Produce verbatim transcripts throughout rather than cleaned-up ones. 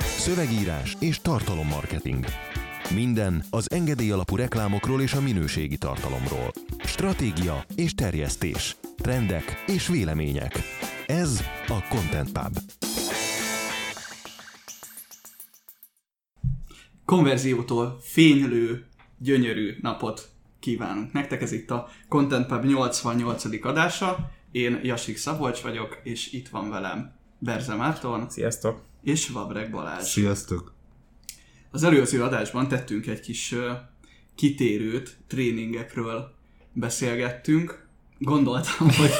Szövegírás és tartalommarketing. Minden az engedély alapú reklámokról és a minőségi tartalomról. Stratégia és terjesztés. Trendek és vélemények. Ez a Content Pub. Konverziótól fénylő, gyönyörű napot kívánunk nektek. Ez itt a Content Pub nyolcvannyolcadik adása. Én Jasik Szabolcs vagyok, és itt van velem Berze Márton. Sziasztok! És Vavrek Balázs. Sziasztok! Az előző adásban tettünk egy kis uh, kitérőt, tréningekről beszélgettünk. Gondoltam, hogy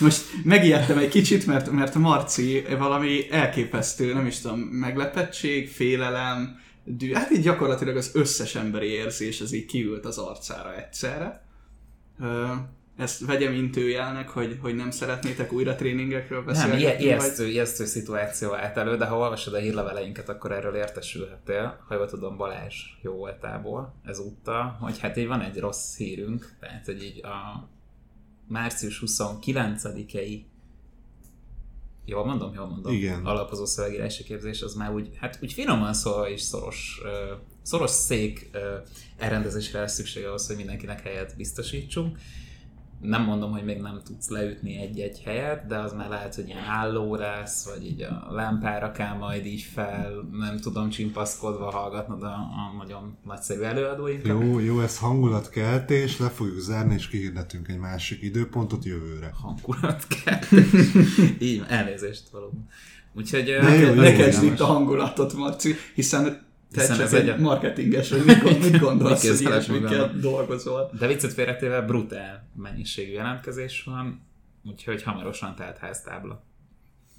most megijedtem egy kicsit, mert, mert Marci valami elképesztő, nem is tudom, meglepettség, félelem, dű, hát így gyakorlatilag az összes emberi érzés az így kiült az arcára egyszerre. Uh, Ezt vegyem intőjelnek, hogy, hogy nem szeretnétek újra tréningekről beszélni. Nem, ijesztő, ijesztő szituáció állt elő, de ha olvasod a hírleveleinket, akkor erről értesülhettél. Ha jól tudom, Balázs jó voltából ezúttal, hogy hát így van egy rossz hírünk, tehát hogy így a március huszonkilencedikei, jól mondom, jól mondom, igen, alapozó szövegírási képzés, az már úgy, hát úgy finoman szólva is szoros, szoros szék elrendezésre lesz szükség ahhoz, hogy mindenkinek helyet biztosítsunk. Nem mondom, hogy még nem tudsz leütni egy-egy helyet, de az már lehet, hogy ilyen állórász, vagy így a lámpára kell majd így fel, nem tudom, csimpaszkodva hallgatnod a, a nagyon nagyszerű előadóinkat. Jó, jó, ez hangulatkeltés, le fogjuk zárni, és kihirdetünk egy másik időpontot jövőre. Hangulatkeltés. Így, elnézést valóban. Úgyhogy ne kezd itt a hangulatot, Marci, hiszen... Tehát ez egy marketinges, hogy mit gondolsz, hogy ilyesmikkel dolgozol. De viccet félretéve brutál mennyiségű jelentkezés van, úgyhogy hamarosan teltháztábla.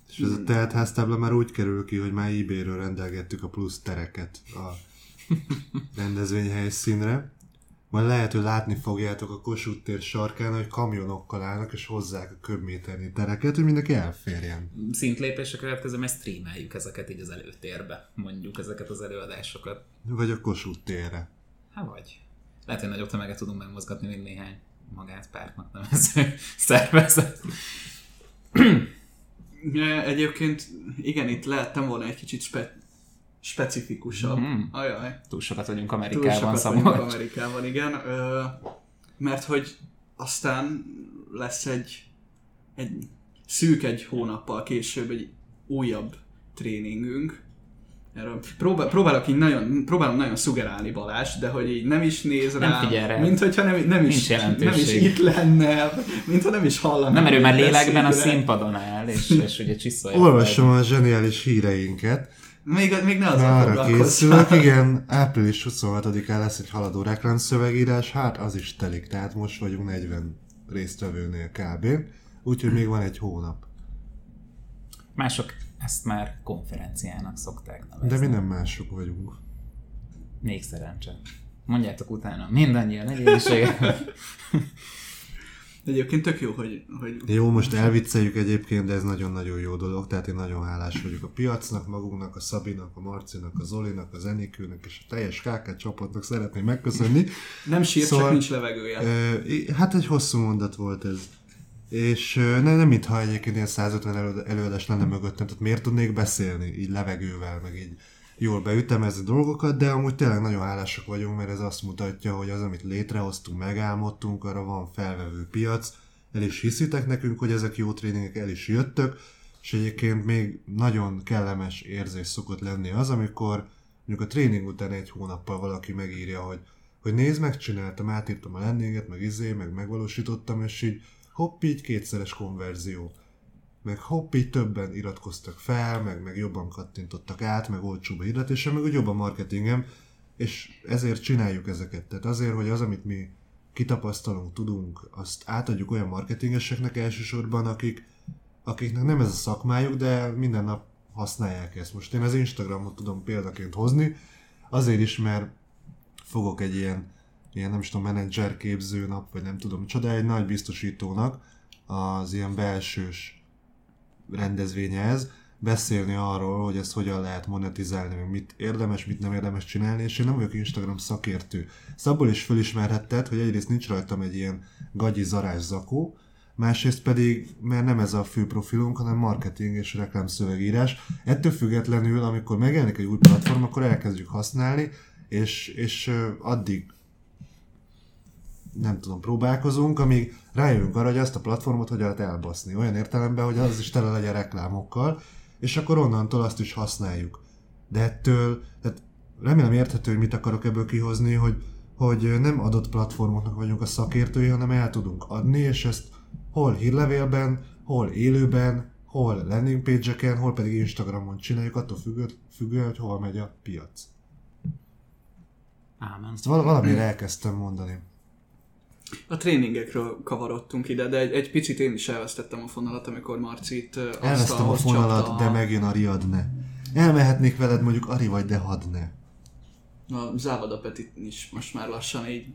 És ez a teltháztábla már úgy kerül ki, hogy már eBay-ről rendelgettük a plusz tereket a rendezvényhelyszínre. Majd lehet, hogy látni fogjátok a Kossuth tér sarkán, hogy kamionokkal állnak és hozzák a köbméternyi tereket, hogy mindenki elférjen. Szintlépésre következő, mert streameljük ezeket így az előtérbe, mondjuk ezeket az előadásokat. Vagy a Kossuth térre. Hát vagy. Lehet, hogy nagyobb tömeget tudunk megmozgatni, mint néhány magát pártnak nevező szervezet. Egyébként igen, itt lehettem volna egy kicsit spe- specifikusabb. Mm-hmm. Ajaj. Túl sokat vagyunk Amerikában, Túl sokat Szabolcs. vagyunk Amerikában, igen. Ö, mert hogy aztán lesz egy, egy szűk egy hónappal később egy újabb tréningünk. Erről próbál, próbálok így nagyon, próbálom nagyon szugerálni Balázs, de hogy így nem is néz rám, nem mint hogyha nem, nem, is, nem is itt lenne, mint ha nem is hallanám. Nem, mert ő már lélekben a színpadon áll, és, és ugye csiszolja. Olvasom a zseniális híreinket. Még, még ne azon foglalkozzál. Igen, április huszonhatodikán lesz egy haladó reklámszövegírás, hát az is telik, tehát most vagyunk negyven résztvevőnél kb. Úgyhogy még van egy hónap. Mások ezt már konferenciának szokták nevezni. De mi nem mások vagyunk. Még szerencse. Mondjátok utána mindannyian egyébként. Egyébként tök jó, hogy... hogy... Jó, most elvicceljük egyébként, de ez nagyon-nagyon jó dolog, tehát én nagyon hálás vagyok a piacnak, magunknak, a Szabinak, a Marcinak, a Zolinak, az Enikőnek és a teljes ká ká csapatnak szeretném megköszönni. Nem sírt, szóval, csak nincs levegője. E, hát egy hosszú mondat volt ez. És ne, nem mintha egyébként ilyen százötven előadás lenne mögöttem, tehát miért tudnék beszélni így levegővel, meg így jól beütemezni dolgokat, de amúgy tényleg nagyon hálásak vagyunk, mert ez azt mutatja, hogy az, amit létrehoztunk, megálmodtunk, arra van felvevő piac, el is hiszitek nekünk, hogy ezek jó tréningek, el is jöttök, és egyébként még nagyon kellemes érzés szokott lenni az, amikor mondjuk a tréning után egy hónappal valaki megírja, hogy, hogy nézd, megcsináltam, átírtam a landinget, meg izé, meg megvalósítottam, és így hopp, így kétszeres konverzió. Meg hopp, így többen iratkoztak fel, meg, meg jobban kattintottak át, meg olcsóbb a hirdetésen, meg úgy jobb a marketingem, és ezért csináljuk ezeket. Tehát azért, hogy az, amit mi kitapasztalunk, tudunk, azt átadjuk olyan marketingeseknek elsősorban, akik, akiknek nem ez a szakmájuk, de minden nap használják ezt. Most én az Instagramot tudom példaként hozni, azért is, mert fogok egy ilyen, ilyen nem is tudom, menedzserképző nap, vagy nem tudom, csoda, egy nagy biztosítónak az ilyen belsős rendezvénye ez, beszélni arról, hogy ezt hogyan lehet monetizálni, mit érdemes, mit nem érdemes csinálni, és én nem vagyok Instagram szakértő. Ezt abból is fölismerhetted, hogy egyrészt nincs rajtam egy ilyen gagyi zarázs zakó, másrészt pedig, mert nem ez a fő profilunk, hanem marketing és reklámszövegírás. Ettől függetlenül, amikor megjelenik egy új platform, akkor elkezdjük használni, és, és addig nem tudom, próbálkozunk, amíg rájövünk arra, hogy ezt a platformot hogy lehet elbaszni. Olyan értelemben, hogy az is tele legyen reklámokkal, és akkor onnantól azt is használjuk. De ettől, tehát remélem érthető, hogy mit akarok ebből kihozni, hogy, hogy nem adott platformoknak vagyunk a szakértői, hanem el tudunk adni, és ezt hol hírlevélben, hol élőben, hol landing page-eken, hol pedig Instagramon csináljuk, attól függően, függő, hogy hova megy a piac. Ámen. Ezt val- valamire elkezdtem mondani. A tréningekről kavarodtunk ide, de egy, egy picit én is elvesztettem a fonalat, amikor Marcit asztalhoz Elvesztem a fonalat, a... de megjön a riadne. Elmehetnék veled mondjuk Ari vagy, de hadd ne. A závadapetit is most már lassan így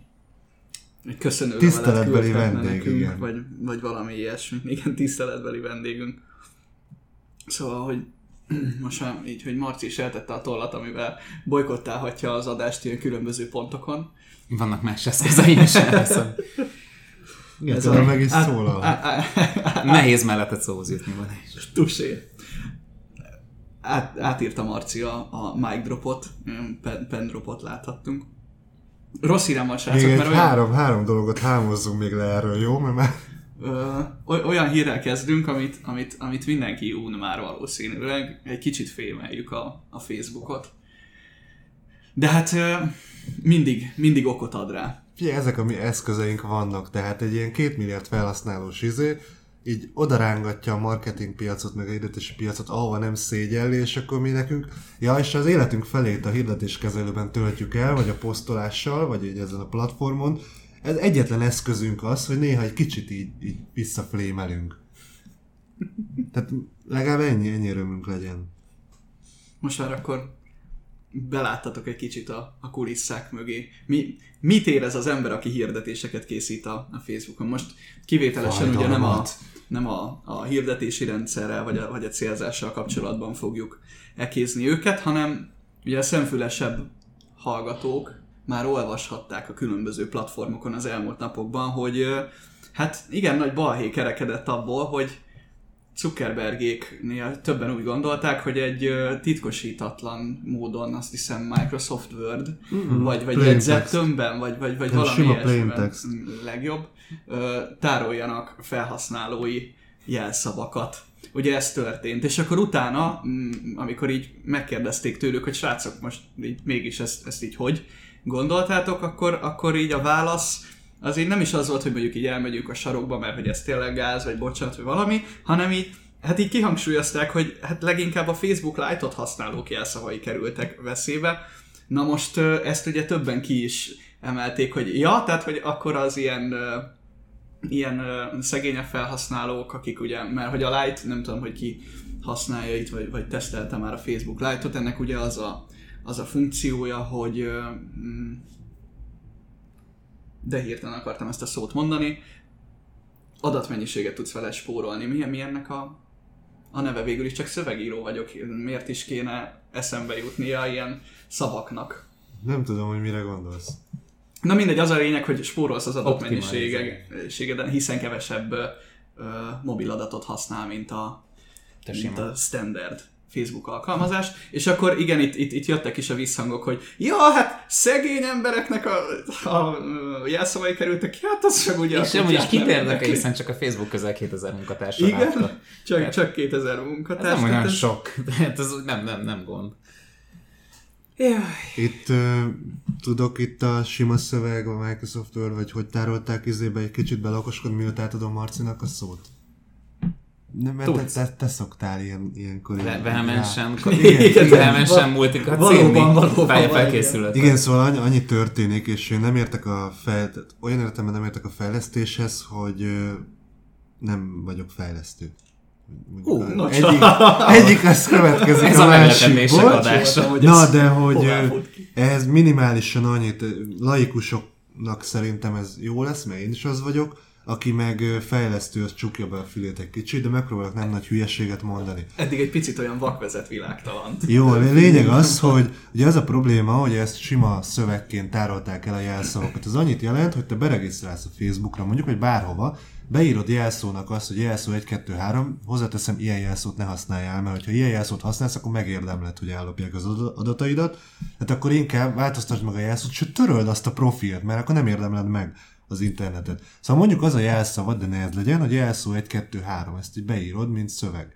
köszönővel küldhetne nekünk, vagy, vagy valami ilyesmi. Igen, tiszteletbeli vendégünk. Szóval, hogy most már így, hogy Marci is eltette a tollat, amivel bojkottálhatja az adást ilyen különböző pontokon. Vannak más eszközeim is, elveszem. Ez a meg is szólal. Nehéz mellettet szóhoz jutni van is. Tussé. Át, átírta Marci a, a mic dropot, pen, pen dropot láthattunk. Rossz hírem a srácok, még mert olyan... Három, három dologot hámozzunk még le erről, jó? Mert már... Ö, olyan hírrel kezdünk, amit, amit, amit mindenki un már valószínűleg. Egy kicsit fémeljük a, a Facebookot. De hát mindig, mindig okot ad rá. Figyelj, ezek a mi eszközeink vannak, tehát egy ilyen két milliárd felhasználós izé, így odarángatja a marketing piacot, meg a hirdetési piacot, ahova nem szégyelli, és akkor mi nekünk, ja, és az életünk felét a hirdetéskezelőben töltjük el, vagy a posztolással, vagy így ezen a platformon. Ez egyetlen eszközünk az, hogy néha egy kicsit így, így visszaflémelünk. Tehát legalább ennyi, ennyi örömünk legyen. Most már akkor beláttatok egy kicsit a, a kulisszák mögé. Mi, mit érez az ember, aki hirdetéseket készít a, a Facebookon? Most kivételesen Fajta ugye nem a, nem a, a hirdetési rendszerrel, vagy a, vagy a célzással kapcsolatban fogjuk ekézni őket, hanem ugye a szemfülesebb hallgatók már olvashatták a különböző platformokon az elmúlt napokban, hogy hát igen, nagy balhé kerekedett abból, hogy Zuckerbergéknél többen úgy gondolták, hogy egy titkosítatlan módon, azt hiszem Microsoft Word, mm-hmm. vagy, vagy jegyzettömbben, vagy, vagy, vagy valami ilyesmiben legjobb, tároljanak felhasználói jelszavakat. Ugye ez történt. És akkor utána, amikor így megkérdezték tőlük, hogy srácok, most így, mégis ezt, ezt így hogy gondoltátok, akkor, akkor így a válasz az így nem is az volt, hogy mondjuk így elmegyünk a sarokba, mert hogy ez tényleg gáz, vagy bocsánat, vagy valami, hanem így, hát így kihangsúlyozták, hogy hát leginkább a Facebook Lite-ot használók jelszavai kerültek veszélybe. Na most ezt ugye többen ki is emelték, hogy ja, tehát hogy akkor az ilyen, ilyen szegényebb felhasználók, akik ugye, mert hogy a Lite, nem tudom, hogy ki használja itt, vagy, vagy tesztelte már a Facebook Lite-ot, ennek ugye az a, az a funkciója, hogy... de hirtelen akartam ezt a szót mondani, adatmennyiséget tudsz vele spórolni. Mi, mi ennek a, a neve? Végül is csak szövegíró vagyok. Miért is kéne eszembe jutnia ilyen szavaknak? Nem tudom, hogy mire gondolsz. Na mindegy, az a lényeg, hogy spórolsz az adatmennyiségeden, hiszen kevesebb ö, mobil adatot használ, mint a, mint a standard Facebook alkalmazás, és akkor igen, itt, itt, itt jöttek is a visszhangok, hogy ja, hát szegény embereknek a, a jelszavai kerültek, hát az sem ugye... És amúgy is kitérnek, hiszen csak a Facebook közel kétezer munkatársa. Igen, csak, csak kétezer munkatárs. Ez nem olyan ez... sok, hát ez nem, nem, nem gond. Jaj. Itt uh, tudok itt a sima szöveg, a Microsoft Word, vagy hogy tárolták izébe egy kicsit belakoskodni, miatt átadom Marcinak a szót. Nem, mert te, te, te szoktál ilyen, ilyenkor... Vehemensen vehemensen multikat célni, felkészülött. Igen, szóval annyi történik, és én nem értek a fej... olyan értelemben nem értek a fejlesztéshez, hogy nem vagyok fejlesztő. Hú, a... no, egyik, egyik lesz következik ez a másikból. Na, de hogy ez minimálisan annyit, laikusoknak szerintem ez jó lesz, mert én is az vagyok, aki meg fejlesztő, az csukja be a fülét egy kicsit, de megpróbálok nem nagy hülyeséget mondani. Eddig egy picit olyan vakvezet világtalant. Jó, lényeg az, hogy ugye az a probléma, hogy ezt sima szövegként tárolták el a jelszavakat. Ez annyit jelent, hogy te beregisztrálsz a Facebookra, mondjuk, hogy bárhova, beírod jelszónak azt, hogy jelszó egy kettő három, hozzáteszem, ilyen jelszót ne használjál, mert ha ilyen jelszót használsz, akkor megérdemled, hogy ellopják az adataidat, hát akkor inkább változtasd meg a jelszót, sőt töröld azt a profilt, mert akkor nem érdemled meg az internetet. Szóval mondjuk az a jelszavad, de ne ez legyen, hogy jelszó egy kettő három, ezt így beírod, mint szöveg.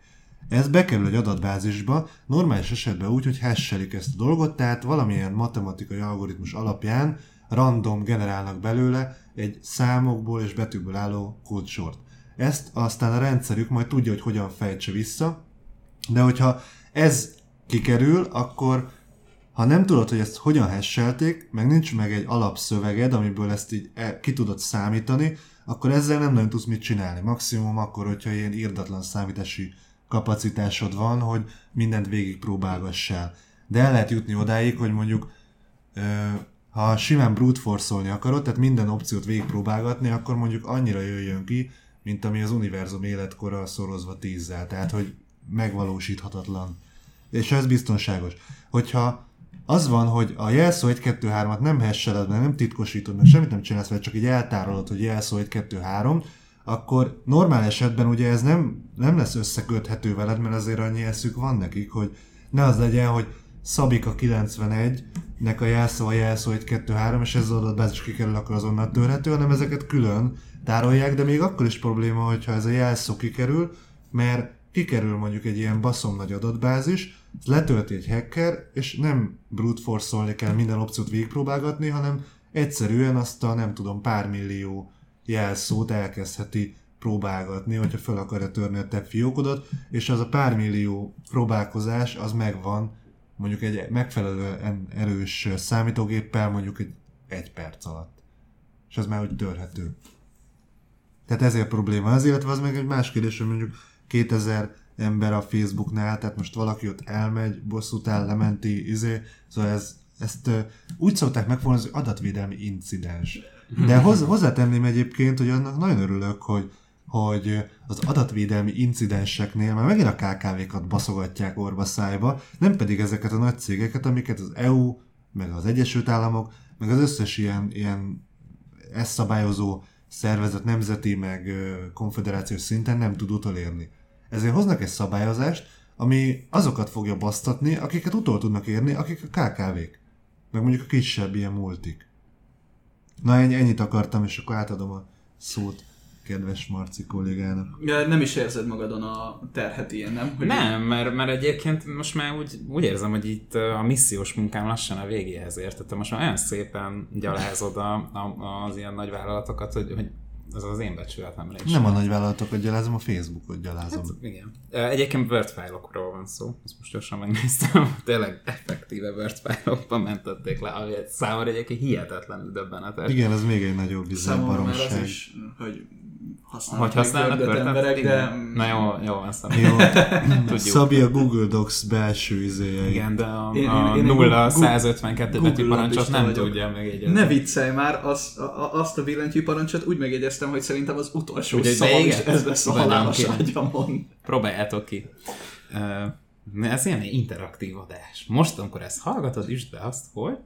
Ez bekerül egy adatbázisba, normális esetben úgy, hogy hashelik ezt a dolgot, tehát valamilyen matematikai algoritmus alapján random generálnak belőle egy számokból és betűkből álló kódsort. Ezt aztán a rendszerük majd tudja, hogy hogyan fejtse vissza, de hogyha ez kikerül, akkor ha nem tudod, hogy ezt hogyan hasselték, meg nincs meg egy alapszöveged, amiből ezt így ki tudod számítani, akkor ezzel nem nagyon tudsz mit csinálni. Maximum akkor, hogyha ilyen irdatlan számítási kapacitásod van, hogy mindent végig próbálgassál. De el lehet jutni odáig, hogy mondjuk ha simán brute force-olni akarod, tehát minden opciót végigpróbálgatni, akkor mondjuk annyira jöjjön ki, mint ami az univerzum életkora szorozva tízzel, tehát hogy megvalósíthatatlan. És ez biztonságos. Hogyha az van, hogy a jelszó egy kettő három-at nem hasseled, mert nem titkosítod, meg semmit nem csinálsz vele, csak így eltárolod, hogy jelszó egy kettő három, akkor normál esetben ugye ez nem, nem lesz összeköthető veled, mert azért annyi eszük van nekik, hogy ne az legyen, hogy Szabika kilencvenegy-nek a jelszó a jelszó egy kettő három, és ez az adatbázis kikerül, akkor azonnal törhető, hanem ezeket külön tárolják, de még akkor is probléma, hogyha ez a jelszó kikerül, mert kikerül mondjuk egy ilyen baszom nagy adatbázis, letölti egy hacker, és nem brute force-olni kell minden opciót végigpróbálgatni, hanem egyszerűen azt a nem tudom pár millió jelszót elkezdheti próbálgatni, hogyha fel akarja törni a te fiókodat, és az a pár millió próbálkozás az megvan mondjuk egy megfelelően erős számítógéppel mondjuk egy, egy perc alatt. És az már úgy törhető. Tehát ezért probléma az, illetve az meg egy más kérdés, hogy mondjuk kétezer ember a Facebooknál, tehát most valaki ott elmegy, bosszút áll, lementi, izé, szóval ez, ezt úgy szokták megfogalmazni, hogy adatvédelmi incidens. De hoz, hozzátenném egyébként, hogy annak nagyon örülök, hogy, hogy az adatvédelmi incidenseknél már megint a ká ká vékat baszogatják orba szájba, nem pedig ezeket a nagy cégeket, amiket az é u, meg az Egyesült Államok, meg az összes ilyen, ilyen ezt szabályozó szervezet nemzeti, meg konfederációs szinten nem tud utolérni. Ezért hoznak egy szabályozást, ami azokat fogja basztatni, akiket utol tudnak érni, akik a ká ká vék. Meg mondjuk a kisebb ilyen multik. Na, ennyit akartam, és akkor átadom a szót kedves Marci kollégának. Ja, nem is érzed magadon a terhet ilyen, nem? Hogy nem, mert, mert egyébként most már úgy, úgy érzem, hogy itt a missziós munkám lassan a végéhez ért. Tehát most már olyan szépen gyalázod a, a, az ilyen nagyvállalatokat, hogy, hogy az az én becsületemre is. Nem a nagyvállalatokat gyalázom, a Facebookot gyalázom. Hát, igen. Egyébként Word-fájlokról van szó. Ezt most gyorsan megnéztem. Tényleg effektíve Word-fájlokban mentették le, ami számomra egyébként hihetetlenül döbbenetes. Igen, ez még egy nagyobb bizony baromság. Már az is, hogy használnak, hogy használnak Word-et emberek, de... Na jó, jó, aztán jó. Szabi a Google Docs belső izéje. Igen, de a, én, a én, én nulla százötvenkettő betű parancsot nem tudja megjegyezni. Ne viccelj már, az, a, azt a billentyű parancsot úgy megjegyeztem, hogy szerintem az utolsó szavam is ez lesz a halálos ágyamon. Próbáljátok ki. Uh, ez ilyen interaktív adás. Most, amikor ezt hallgatod, üsd be azt, hogy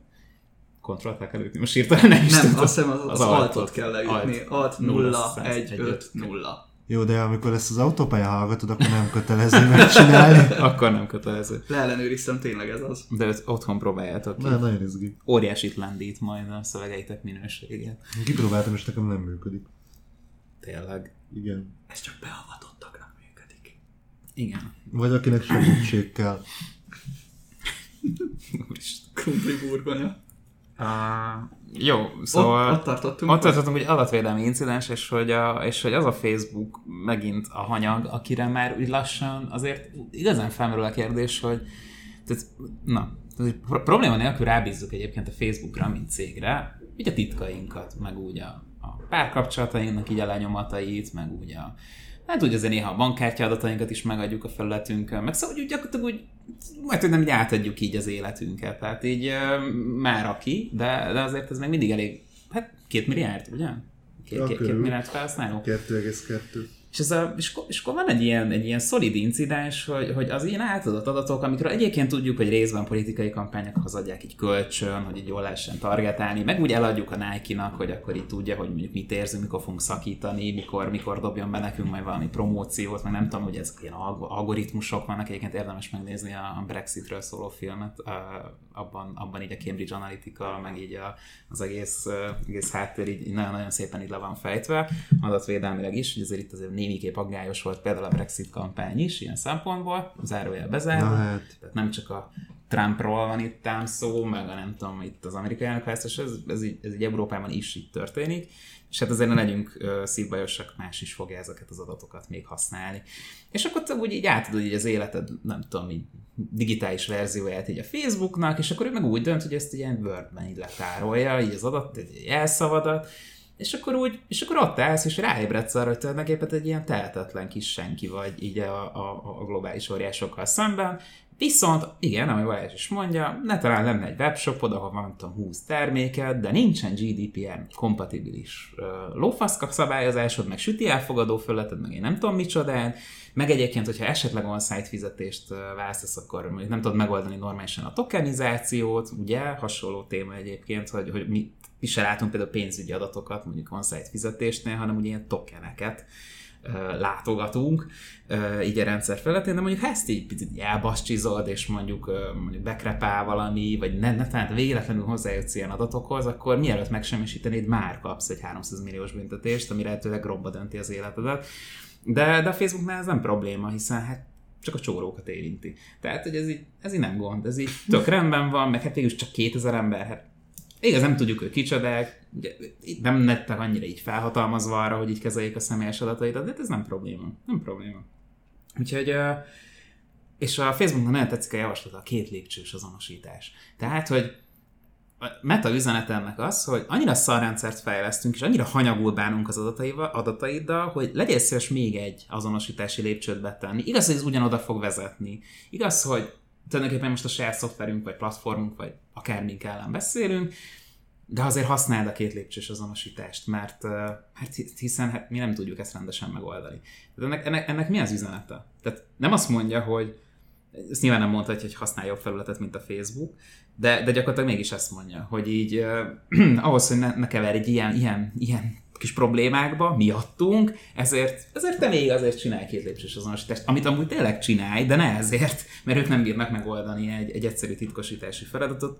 kontrollták előtt. Most írtam, nem is nem, azt hiszem az, az, az altot, altot kell leütni. Alt nulla egy öt nulla. Jó, de amikor ezt az autópályán hallgatod, akkor nem kötelező megcsinálni. Akkor nem kötelező. Leellenőriztem, tényleg ez az. De otthon próbáljátok ki. Már nagyon izgi. Óriásit lendít majd a szövegeitek minőségét. Kipróbáltam, és nekem nem működik. Tényleg? Igen. Ez csak beavatottaknak működik. Igen. Vagy akinek segítség kell. Úristen. Krumpli burgonya. Uh, jó, szóval ott, ott tartottunk, ott tartottunk hogy adatvédelmi incidens, és hogy, a, és hogy az a Facebook megint a hanyag, akire már úgy lassan azért igazán felmerül a kérdés, hogy tehát, na, tehát probléma nélkül rábízzuk egyébként a Facebookra, mint cégre, így a titkainkat, meg úgy a, a párkapcsolatainknak így a lenyomatait, meg úgy a hát úgy azért néha a bankkártya adatainkat is megadjuk a felületünkön, meg szóval úgy gyakorlatilag úgy, majd hogy nem így átadjuk így az életünket, tehát így uh, már aki, de, de azért ez meg mindig elég, hát két milliárd, ugye? két, két, két milliárd felhasználó. kettő egész kettő. És, ez a, és, és akkor van egy ilyen, egy ilyen szolid incidens, hogy, hogy az ilyen átadott adatok, amikről egyébként tudjuk, hogy részben politikai kampányokhoz adják így kölcsön, hogy így jól lehessen targetálni, meg úgy eladjuk a Nike-nak, hogy akkor így tudja, hogy mondjuk mit érzünk, mikor fogunk szakítani, mikor, mikor dobjon be nekünk majd valami promóciót, meg nem tudom, hogy ezek ilyen algoritmusok vannak, egyébként érdemes megnézni a Brexitről szóló filmet, abban, abban így a Cambridge Analytica, meg így a, az egész, egész háttér így nagyon-nagyon szépen így le van fejtve, adatvédelmileg is, hogy azért itt azért némiképp aggályos volt például a Brexit kampány is, ilyen szempontból, zárójel bezárva, hát. Tehát nem csak a Trumpról van itt ám szó, meg a nem tudom, itt az amerikai elnökválasztás, ez, ez, így, ez így Európában is így történik, és hát azért ne legyünk szívbajosak, más is fogja ezeket az adatokat még használni. És akkor te úgy így átadod így az életed, nem tudom, így digitális verzióját így a Facebooknak, és akkor ő meg úgy dönt, hogy ezt ilyen Wordben így letárolja, így az adat, egy elszavadat, és akkor úgy, és akkor ott állsz, és ráébredsz arra, hogy tulajdonképpen egy ilyen tehetetlen kis senki vagy így a, a, a globális óriásokkal szemben. Viszont, igen, ami Balázs is mondja, ne talán lenne egy webshopod, ahol van tudom, húsz terméked, de nincsen G D P R-kompatibilis lófaszkak szabályozásod, meg süti elfogadó fölleted, meg én nem tudom micsodád, meg egyébként, hogyha esetleg on-site fizetést választasz, akkor nem tudod megoldani normálisan a tokenizációt, ugye, hasonló téma egyébként, hogy, hogy mi, mi se látunk például pénzügyi adatokat, mondjuk on-site fizetésnél, hanem ugye ilyen tokeneket látogatunk így a rendszer felületén, de mondjuk ha ezt így picit elbaszcsizod, és mondjuk, mondjuk bekrepál valami, vagy ne, ne tehát véletlenül hozzájutsz ilyen adatokhoz, akkor mielőtt megsemmisítenéd, már kapsz egy háromszáz milliós büntetést, ami lehetőleg romba dönti az életedet. De, de a Facebooknál ez nem probléma, hiszen hát csak a csórókat érinti. Tehát, hogy ez így, ez így nem gond, ez így tök rendben van, meg hát végül csak kétezer ember, hát igaz, nem tudjuk, hogy kicsodák, nem lettek annyira így felhatalmazva arra, hogy így kezeljék a személyes adataidat, de ez nem probléma, nem probléma. Úgyhogy, és a Facebooknak nagyon tetszik a javaslat, a két lépcsős azonosítás. Tehát, hogy a meta üzenetemnek az, hogy annyira szarrendszert fejlesztünk, és annyira hanyagul bánunk az adataiddal, hogy legyél szíves még egy azonosítási lépcsőt betenni. Igaz, hogy ez ugyanoda fog vezetni. Igaz, hogy tulajdonképpen most a saját szoftverünk, vagy platformunk, vagy akármink ellen beszélünk, de azért használd a két lépcsős azonosítást, mert hát hiszen hát mi nem tudjuk ezt rendesen megoldani. Tehát ennek, ennek, ennek mi az üzenete? Tehát nem azt mondja, hogy ezt nyilván nem mondhatja, hogy használja a felületet, mint a Facebook, de, de gyakorlatilag mégis ezt mondja, hogy így eh, ahhoz, hogy ne, ne keverj egy ilyen, ilyen, ilyen kis problémákba miattunk, ezért, ezért te még azért csinálj két lépcsős azonosítást, amit amúgy tényleg csinálj, de ne ezért, mert ők nem bírnak megoldani egy, egy egyszerű titkosítási feladatot.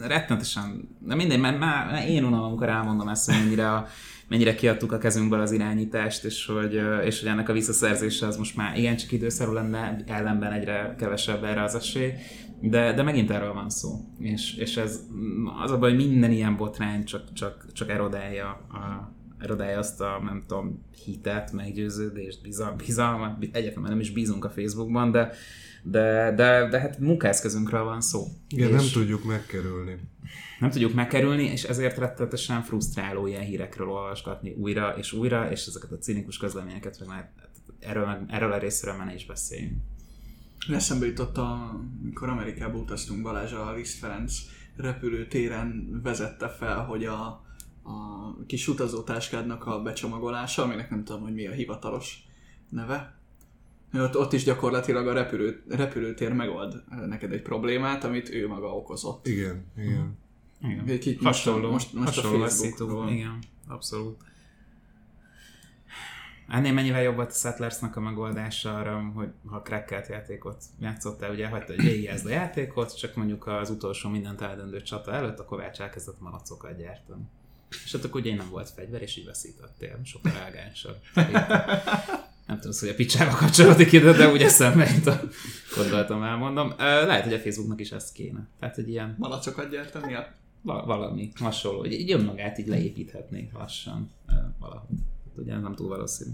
Rettenetesen, de mindegy, mert már én unom, amikor elmondom ezt, hogy mennyire, a, mennyire kiadtuk a kezünkből az irányítást, és hogy, és hogy ennek a visszaszerzése az most már igencsak időszerű lenne, ellenben egyre kevesebb erre az esély, de, de megint erről van szó. És, és ez az a baj, hogy minden ilyen botrány csak, csak, csak erodálja a erodálja azt a, nem tudom, hitet, meggyőződést, bizal, bizalmat, egyáltalán nem is bízunk a Facebookban, de, de, de, de hát munkaeszközünkről van szó. Igen, és nem tudjuk megkerülni. Nem tudjuk megkerülni, és ezért rettenetesen frusztráló ilyen hírekről olvasgatni újra és újra, és ezeket a cinikus közleményeket, meg már erről, erről a részről már ne is beszéljünk. Eszembe jutott, amikor Amerikába utaztunk, Balázs a Liszt Ferenc repülőtéren vezette fel, hogy a a kis utazótáskádnak a becsomagolása, aminek nem tudom, hogy mi a hivatalos neve. Ott, ott is gyakorlatilag a repülő, repülőtér megold neked egy problémát, amit ő maga okozott. Igen, igen. igen. Itt hasonló, most, most hasonló a Facebookról. Igen, abszolút. Ennél mennyivel jobb volt a Settlersnek a megoldása arra, hogy ha crackelt játékot játszottál, ugye hagyta, hogy végigjelzd a játékot, csak mondjuk az utolsó mindent eldöntő csata előtt a Kovács elkezdett malacokat gyártani. És ott akkor ugye nem volt fegyver, és így veszítettél. Sokkal elegánsabb. Nem tudom, hogy a picsába kapcsolódik ide, de úgy eszembe jutott. Gondoltam, elmondom. Lehet, hogy a Facebooknak is ez kéne. Tehát egy ilyen malacsokat gyártam, mi a... Valami hasonló. Így önmagát így leépíthetné lassan valahogy. Ugye nem túl valószínű.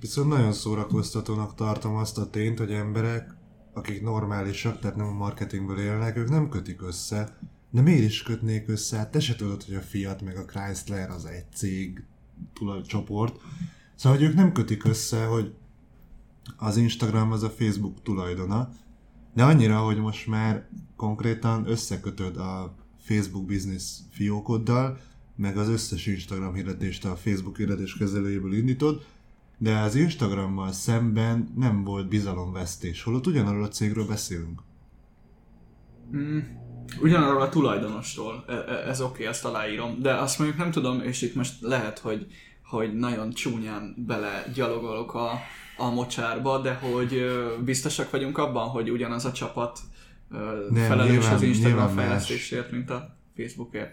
Viszont nagyon szórakoztatónak tartom azt a tényt, hogy emberek, akik normálisak, tehát nem a marketingből élnek, ők nem kötik össze. De miért is kötnék össze? Hát te se tudod, hogy a Fiat meg a Chrysler az egy cég tulajdoncsoport. Szóval, hogy ők nem kötik össze, hogy az Instagram az a Facebook tulajdona, de annyira, hogy most már konkrétan összekötöd a Facebook business fiókoddal, meg az összes Instagram hirdetést a Facebook hirdetés kezelőjéből indítod, de az Instagrammal szemben nem volt bizalomvesztés, holott ugyanarról a cégről beszélünk. Mm, ugyanarról a tulajdonosról, ez oké, okay, ezt aláírom, de azt mondjuk nem tudom, és itt most lehet, hogy, hogy nagyon csúnyán bele gyalogolok a, a mocsárba, de hogy biztosak vagyunk abban, hogy ugyanaz a csapat nem, felelős nyilván, az Instagram fejlesztésért, mint a Facebookért.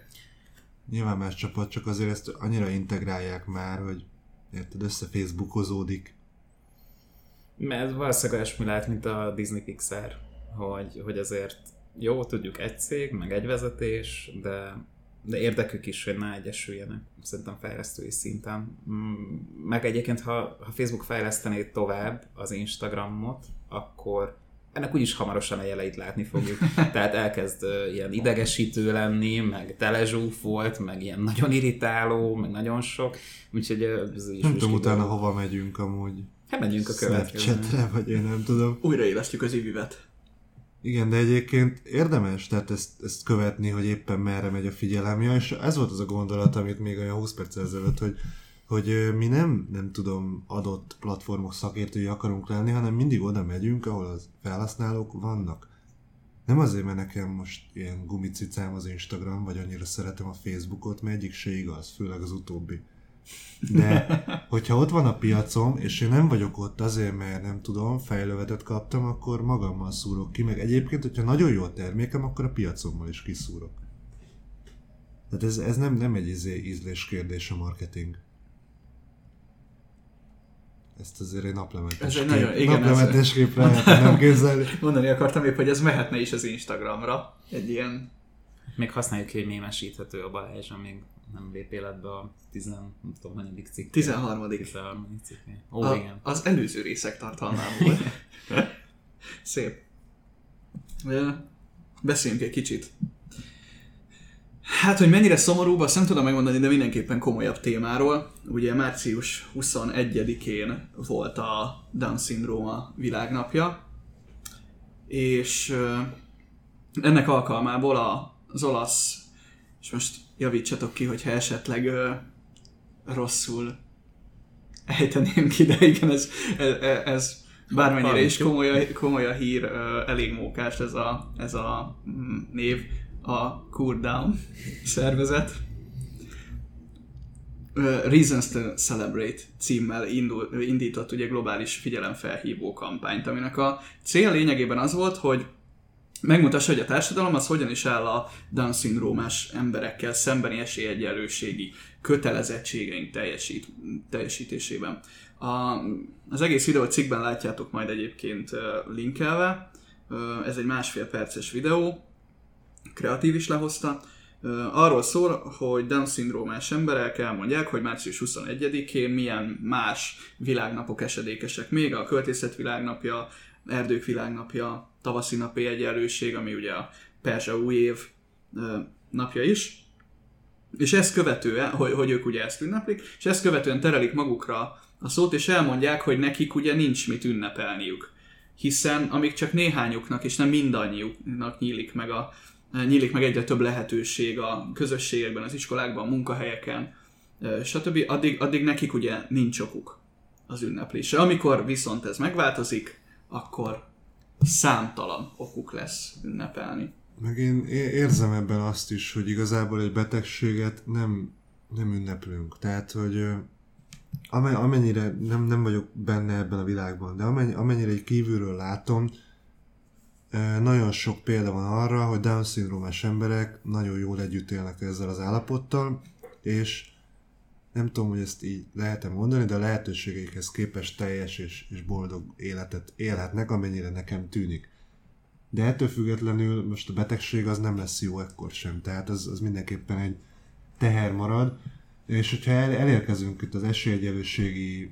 Nyilván más csapat, csak azért ezt annyira integrálják már, hogy érted, összefacebookozódik. Mert valószínűleg olyasmi lehet, mint a Disney Pixar, hogy, hogy azért jó, tudjuk egy cég, meg egy vezetés, de, de érdekük is, hogy ne egyesüljenek, szerintem fejlesztői szinten. Meg egyébként, ha, ha Facebook fejlesztené tovább az Instagramot, akkor ennek úgyis hamarosan a jeleit látni fogjuk. Tehát elkezd uh, ilyen idegesítő lenni, meg telezsúfolt, meg ilyen nagyon irritáló, meg nagyon sok. Úgyhogy ez is... Nem tudom utána hova megyünk amúgy. Hát megyünk a következő. Snapchatre, vagy én nem tudom. Újraélesztjük az ivivet. Igen, de egyébként érdemes tehát ezt, ezt követni, hogy éppen merre megy a figyelemja, és ez volt az a gondolat, amit még olyan húsz perc ezelőtt, hogy hogy mi nem, nem tudom, adott platformok szakértői akarunk lenni, hanem mindig oda megyünk, ahol az felhasználók vannak. Nem azért, mert nekem most ilyen gumicicám az Instagram, vagy annyira szeretem a Facebookot, mert egyik se igaz, főleg az utóbbi. De hogyha ott van a piacom, és én nem vagyok ott azért, mert nem tudom, fejlövetet kaptam, akkor magammal szúrok ki, meg egyébként, hogyha nagyon jó a termékem, akkor a piacommal is kiszúrok. Tehát ez, ez nem, nem egy izé ízléskérdés a marketing. Ezt azért egy naplementes kép, nagyon, igen, naplementes kép lehet, nem képzelni. Mondani akartam épp, hogy ez mehetne is az Instagramra. Egy ilyen... Még használjuk ki, hogy mémesíthető a Balázs, amíg nem lép életbe a tizenharmadik cikk. tizenharmadik cikk. Ó, a, igen. Az előző részek tartalmából. Szép. Beszéljünk egy kicsit. Hát, hogy mennyire szomorúbb, azt nem tudom megmondani, de mindenképpen komolyabb témáról. Ugye március huszonegyedikén volt a Down-szindróma világnapja, és ennek alkalmából az olasz, és most javítsatok ki, hogyha esetleg rosszul ejteném ki, de igen, ez, ez, ez bármennyire is komoly, komoly a hír, elég mókás ez a, ez a név. A Cool Down szervezet Reasons to Celebrate címmel indul, indított ugye globális figyelemfelhívó kampányt, aminek a cél lényegében az volt, hogy megmutassa, hogy a társadalom az hogyan is áll a Down-szindrómás emberekkel szembeni esélyegyenlőségi kötelezettségeink teljesít, teljesítésében. A, az egész videó cikkben látjátok majd egyébként linkelve, ez egy másfél perces videó, kreatív is lehozta. Arról szól, hogy Down-szindrómás emberek elmondják, hogy március huszonegyedikén milyen más világnapok esedékesek még, a költészet világnapja, erdők világnapja, tavaszi napi egyenlőség, ami ugye a perzsa új év napja is. És ezt követően, hogy, hogy ők ugye ezt ünneplik, és ezt követően terelik magukra a szót, és elmondják, hogy nekik ugye nincs mit ünnepelniük. Hiszen amíg csak néhányuknak, és nem mindannyiuknak nyílik meg a nyílik meg egyre több lehetőség a közösségekben, az iskolákban, a munkahelyeken, stb. Addig, addig nekik ugye nincs okuk az ünneplésre. Amikor viszont ez megváltozik, akkor számtalan okuk lesz ünnepelni. Meg én érzem ebben azt is, hogy igazából egy betegséget nem, nem ünneplünk. Tehát, hogy amennyire nem, nem vagyok benne ebben a világban, de amennyire egy kívülről látom, nagyon sok példa van arra, hogy Down-szindrómás emberek nagyon jól együtt élnek ezzel az állapottal, és nem tudom, hogy ezt így lehet-e mondani, de a lehetőségeikhez képest teljes és, és boldog életet élhetnek, amennyire nekem tűnik. De ettől függetlenül most a betegség az nem lesz jó ekkor sem, tehát az, az mindenképpen egy teher marad, és hogyha el, elérkezünk itt az esélyegyenlőségi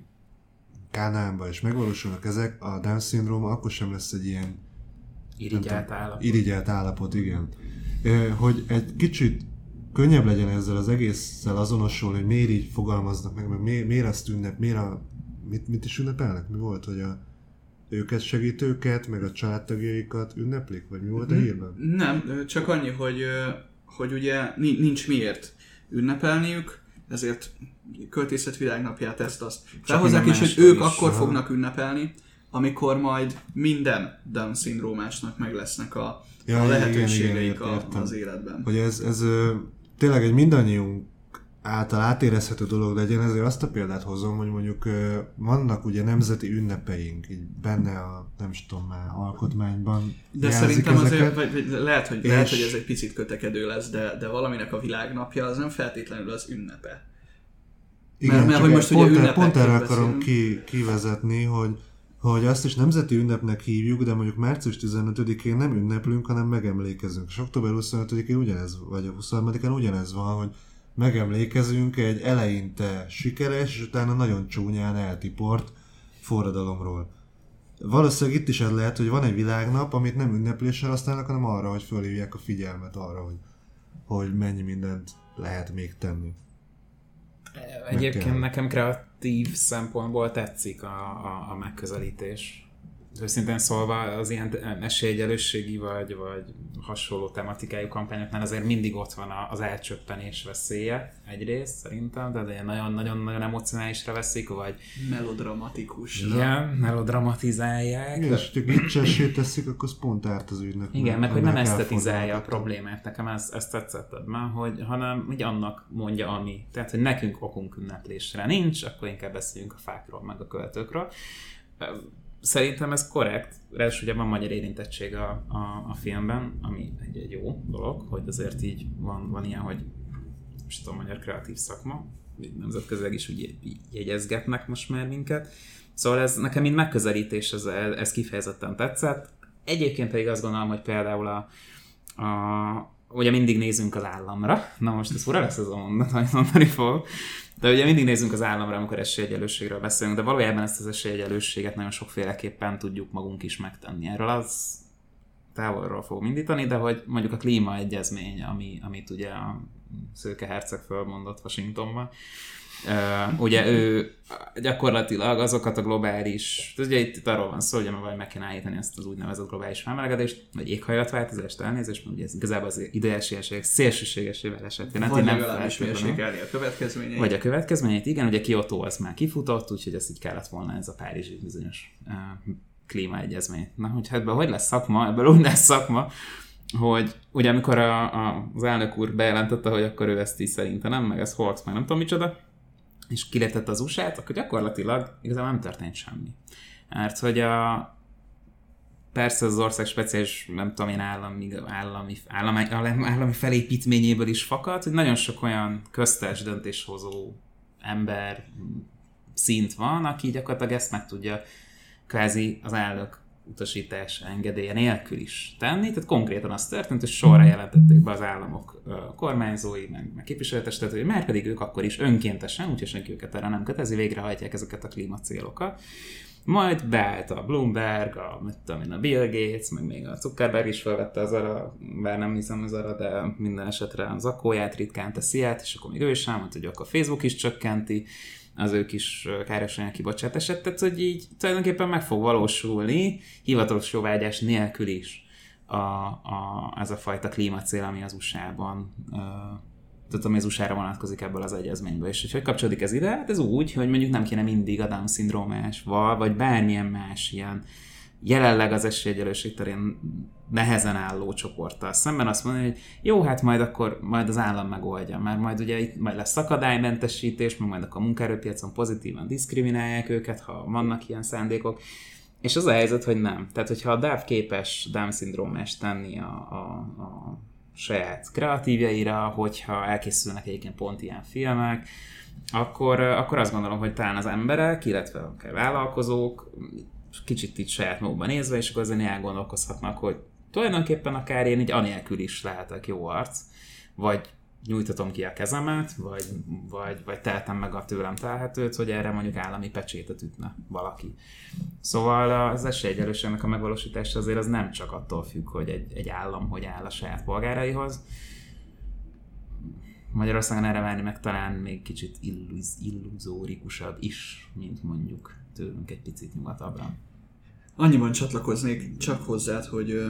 kánálba, és megvalósulnak ezek, a Down-szindróma akkor sem lesz egy ilyen irigyelt állapot. Irigyelt állapot, igen. Hogy egy kicsit könnyebb legyen ezzel az egésszel azonosulni, hogy miért így fogalmaznak meg, meg miért azt ünnep, miért a... Mit, mit is ünnepelnek? Mi volt, hogy a őket segítőket, meg a családtagjaikat ünneplik? Vagy mi volt a hírben? Nem, csak annyi, hogy, hogy ugye nincs miért ünnepelniük, ezért költészet világnapját, ezt azt felhozzák, és hogy ők is akkor ha. fognak ünnepelni, amikor majd minden Down-szindrómásnak meg lesznek a, ja, a lehetőségeik igen, igen, az életben. Hogy ez, ez tényleg egy mindannyiunk által átérezhető dolog legyen, ezért azt a példát hozom, hogy mondjuk vannak ugye nemzeti ünnepeink, így benne a, nem tudom már, alkotmányban. De szerintem ezeket, azért, lehet hogy, és... lehet, hogy ez egy picit kötekedő lesz, de, de valaminek a világnapja az nem feltétlenül az ünnepe. Igen, mert, mert hogy most pont, ugye pont erre akarom ki, kivezetni, hogy hogy azt is nemzeti ünnepnek hívjuk, de mondjuk március tizenötödikén nem ünneplünk, hanem megemlékezünk. És október huszonötödikén ugyanez, vagy a huszonharmadikán ugyanez van, hogy megemlékezünk egy eleinte sikeres, és utána nagyon csúnyán eltiport forradalomról. Valószínűleg itt is ez lehet, hogy van egy világnap, amit nem ünnepléssel használnak, hanem arra, hogy fölhívják a figyelmet arra, hogy, hogy mennyi mindent lehet még tenni. Egyébként nekem kreatív szempontból tetszik a, a, a megközelítés. Őszintén szólva az ilyen esélyegyelősségi vagy, vagy hasonló tematikájú kampányoknál azért mindig ott van az elcsöppenés veszélye egyrészt szerintem, de nagyon-nagyon-nagyon emocionálisra veszik, vagy melodramatikusan. Igen, melodramatizálják. Igen, és hogyha gicsessé teszik, akkor pont árt az ügynek. Igen, meg hogy nem esztetizálja a problémát. Nekem ez, ez tetszett ebben, hogy hanem hogy annak mondja, ami. Tehát, hogy nekünk okunk ünneplésre nincs, akkor inkább beszéljünk a fákról, meg a költőkről. Szerintem ez korrekt, ráadásul ugye van magyar érintettség a, a, a filmben, ami egy, egy jó dolog, hogy azért így van, van ilyen, hogy most a magyar kreatív szakma, nemzetközileg is úgy jegyezgetnek most már minket. Szóval ez nekem mind megközelítés, ez, ez kifejezetten tetszett. Egyébként pedig azt gondolom, hogy például a, a ugye mindig nézünk az államra, na most ez fura lesz ez a mondat, hogy mondani fogok, de ugye mindig nézünk az államra, amikor esélyegyelőségről beszélünk, de valójában ezt az esélyegyelőséget nagyon sokféleképpen tudjuk magunk is megtenni. Erről az távolról fogom indítani, de hogy mondjuk a klímaegyezmény, ami, amit ugye a szőke herceg fölmondott Washingtonban, Uh, ugye ő gyakorlatilag azokat a globális, ugye itt, itt arról van szó, hogy majd meg kell állítani ezt az úgynevezett globális felmelegedést, vagy éghajlatváltozást, elnézést, mert ugye ez igazából az időjárásének szélsőségesével esett jelenti. Vagy nem legalábbis mérsékelni a következményeit. Vagy a következményeit, igen, ugye Kiotó az már kifutott, úgyhogy ezt így kellett volna ez a párizsi bizonyos uh, klímaegyezmény. Na, hogy hát hogy lesz szakma, ebből úgy lesz szakma, hogy ugye amikor a, a, az elnök úr bejelentette, hogy akkor ő ezt így szerintem nem, meg ez hoax, meg nem tudom micsoda, és kiléptette az u es á-t, akkor gyakorlatilag igazából nem történt semmi. Mert hogy a persze az ország speciális, nem tudom én, állami, állami, állami, állami felépítményéből is fakad, hogy nagyon sok olyan köztes döntéshozó ember szint van, aki gyakorlatilag ezt meg tudja kvázi az elnök utasítás engedélye nélkül is tenni. Tehát konkrétan az történt, hogy sorra jelentették be az államok kormányzói, meg, meg képviselőtestetői, mert pedig ők akkor is önkéntesen, úgyhogy senki őket erre nem kötezi, végrehajtják ezeket a klímacélokat. Majd beállt a Bloomberg, a, mit tudom én, a Bill Gates, meg még a Zuckerberg is felvette az arra, bár nem hiszem az arra, de minden esetre a zakóját ritkán teszi át, és akkor még ő is elmondta, hogy akkor a Facebook is csökkenti az ők is káros anyag kibocsátását, tehát hogy így tulajdonképpen meg fog valósulni hivatalos jóvágyás nélkül is a, a, ez a fajta klímacél, ami az u es á-ban, uh, tehát ami az u es á-ra vonatkozik ebből az egyezményből. És hogy kapcsolódik ez ide? Hát ez úgy, hogy mondjuk nem kéne mindig a Down-szindrómásval, vagy bármilyen más ilyen jelenleg az esélyegyelőség terén nehezen álló csoporttal szemben azt mondani, hogy jó, hát majd akkor majd az állam megoldja, mert majd ugye itt majd lesz akadálymentesítés, meg majd akkor a munkaerőpiacon pozitívan diszkriminálják őket, ha vannak ilyen szándékok. És az a helyzet, hogy nem. Tehát, hogyha a dáv képes Down-szindrómást tenni a, a, a saját kreatívjaira, hogyha elkészülnek egyébként pont ilyen filmek, akkor, akkor azt gondolom, hogy talán az emberek, illetve akár vállalkozók kicsit így saját magukban nézve, és akkor azért elgondolkozhatnak, hogy tulajdonképpen akár én így anélkül is lehetek jó arc, vagy nyújtatom ki a kezemet, vagy, vagy, vagy teltem meg a tőlem telhetőt, hogy erre mondjuk állami pecsétet ütne valaki. Szóval az esélyegyelőségnek a megvalósítása azért az nem csak attól függ, hogy egy, egy állam hogy áll a saját polgáraihoz. Magyarországon erre várni meg talán még kicsit illuz, illuzórikusabb is, mint mondjuk tőlünk egy picit nyugatabbra. Annyiban csatlakoznék csak hozzád, hogy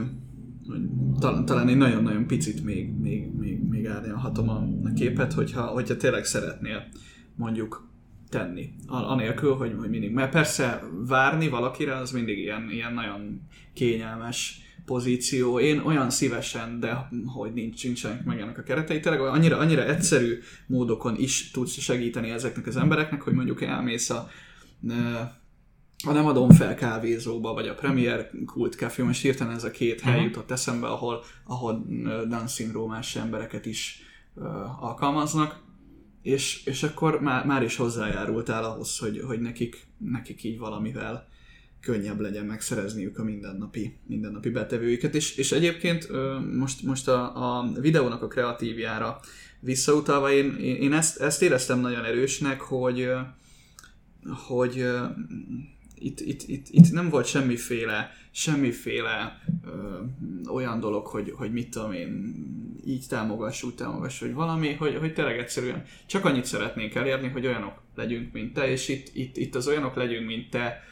tal- talán én nagyon-nagyon picit még, még, még, még árnyalhatom a, a képet, hogyha, hogyha tényleg szeretnél mondjuk tenni. Anélkül, hogy, hogy mindig. Mert persze várni valakire az mindig ilyen, ilyen nagyon kényelmes pozíció. Én olyan szívesen, de hogy nincs, nincsenek meg ennek a keretei. Tényleg annyira, annyira egyszerű módokon is tudsz segíteni ezeknek az embereknek, hogy mondjuk elmész a, a nem adom fel kávézóba, vagy a Premier Kult Café, most hirtelen ez a két hely jutott eszembe, ahol, ahol Down-szindrómás embereket is alkalmaznak. És, és akkor már, már is hozzájárultál ahhoz, hogy, hogy nekik, nekik így valamivel könnyebb legyen megszerezniük a mindennapi, mindennapi betevőiket. És, és egyébként most, most a, a videónak a kreatívjára visszautalva, én, én ezt, ezt éreztem nagyon erősnek, hogy, hogy itt, itt, itt, itt nem volt semmiféle, semmiféle ö, olyan dolog, hogy, hogy mit tudom én, így támogass, úgy támogass, hogy valami, hogy, hogy tényleg egyszerűen csak annyit szeretnék elérni, hogy olyanok legyünk, mint te, és itt, itt, itt az olyanok legyünk, mint te,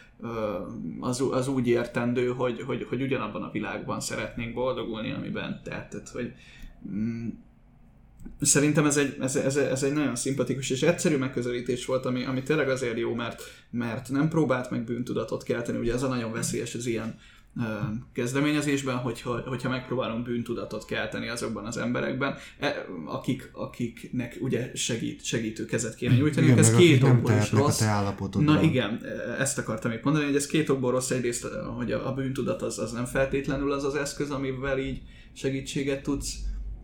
az, az úgy értendő, hogy, hogy, hogy ugyanabban a világban szeretnénk boldogulni, amiben te. Tehát, hogy mm, szerintem ez egy, ez, ez, ez egy nagyon szimpatikus és egyszerű megközelítés volt, ami, ami tényleg azért jó, mert, mert nem próbált meg bűntudatot kelteni, ugye ez a nagyon veszélyes az ilyen kezdeményezésben, hogyha, hogyha megpróbálunk bűntudatot kelteni azokban az emberekben, akik, akiknek ugye segít, segítő kezet kéne nyújtani. Igen, ez két okból is rossz. Na igen, ezt akartam itt mondani, hogy ez két okból rossz. Egyrészt, hogy a, a bűntudat az, az nem feltétlenül az az eszköz, amivel így segítséget tudsz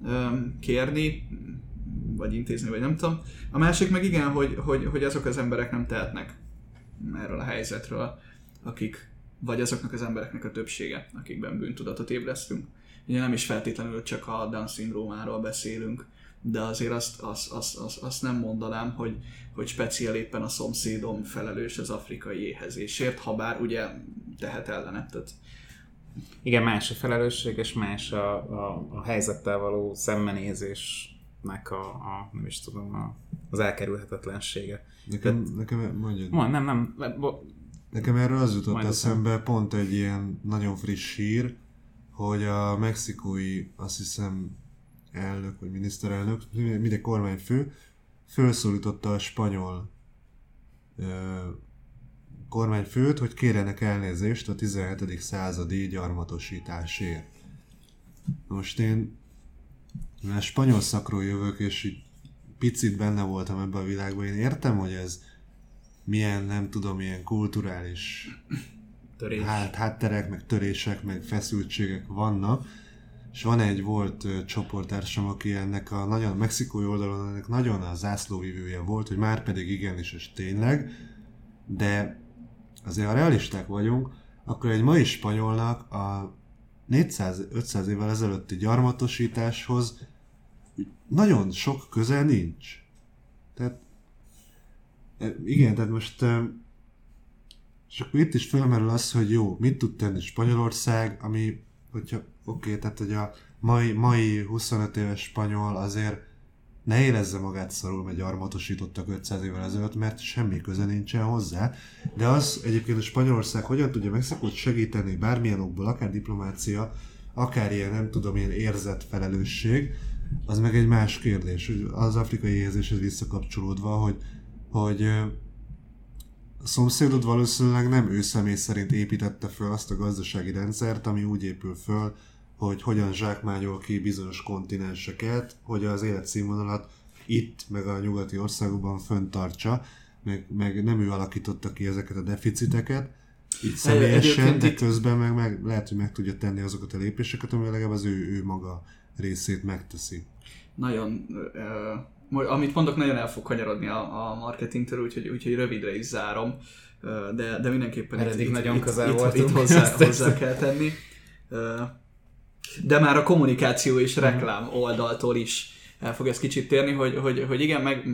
um, kérni, vagy intézni, vagy nem tudom. A másik meg igen, hogy, hogy, hogy azok az emberek nem tehetnek erről a helyzetről, akik vagy azoknak az embereknek a többsége, akikben bűntudatot ébresztünk. Ugye nem is feltétlenül csak a Down-szindrómáról beszélünk, de azért azt, azt, azt, azt, azt nem mondanám, hogy, hogy speciál éppen a szomszédom felelős az afrikai éhezésért, ha bár ugye tehet ellene. Tehát... Igen, más a felelősség, és más a, a, a helyzettel való szembenézésnek a, a nem is tudom, a, az elkerülhetetlensége. Nekem, de, nekem mondjad. Mond, nem, nem, bo- Nekem erről az jutott Majdnem. eszembe pont egy ilyen nagyon friss hír, hogy a mexikói, azt hiszem, elnök vagy miniszterelnök, mindegy kormányfő, felszólította a spanyol ö, kormányfőt, hogy kérjenek elnézést a tizenhetedik századi gyarmatosításért. Most én a spanyol szakról jövök, és így picit benne voltam ebben a világban, én értem, hogy ez milyen, nem tudom, ilyen kulturális Törés. hát, hátterek, meg törések, meg feszültségek vannak, és van egy volt ö, csoporttársam, aki ennek a nagyon mexikói oldalon ennek nagyon a zászlóvivője volt, hogy már pedig igenis, és tényleg, de azért ha realisták vagyunk, akkor egy mai spanyolnak a négyszáz-ötszáz évvel ezelőtti gyarmatosításhoz nagyon sok köze nincs. Tehát igen, tehát most és akkor itt is felmerül az, hogy jó, mit tud tenni Spanyolország, ami, hogyha oké, okay, tehát hogy a mai, mai huszonöt éves spanyol azért ne érezze magát szarul, mert gyarmatosítottak ötszáz évvel ezelőtt, mert semmi köze nincsen hozzá, de az egyébként a Spanyolország hogyan tudja Mexikót segíteni bármilyen okból, akár diplomácia, akár ilyen, nem tudom, ilyen érzett felelősség, az meg egy más kérdés, hogy az afrikai éhezéshez visszakapcsolódva, hogy hogy a szomszédod valószínűleg nem ő személy szerint építette föl azt a gazdasági rendszert, ami úgy épül föl, hogy hogyan zsákmányol ki bizonyos kontinenseket, hogy az életszínvonalat itt, meg a nyugati országokban föntartsa, meg, meg nem ő alakította ki ezeket a deficiteket, így személyesen, de közben meg, meg lehet, hogy meg tudja tenni azokat a lépéseket, ami legalább az ő, ő maga részét megteszi. Nagyon... Uh... Amit mondok, nagyon el fog kanyarodni a, a marketingtől, úgyhogy, úgyhogy rövidre is zárom, de, de mindenképpen itt, itt, nagyon közel itt, itt hozzá, hozzá kell tenni. De már a kommunikáció és reklám oldaltól is el fog ez kicsit térni, hogy, hogy, hogy igen, meg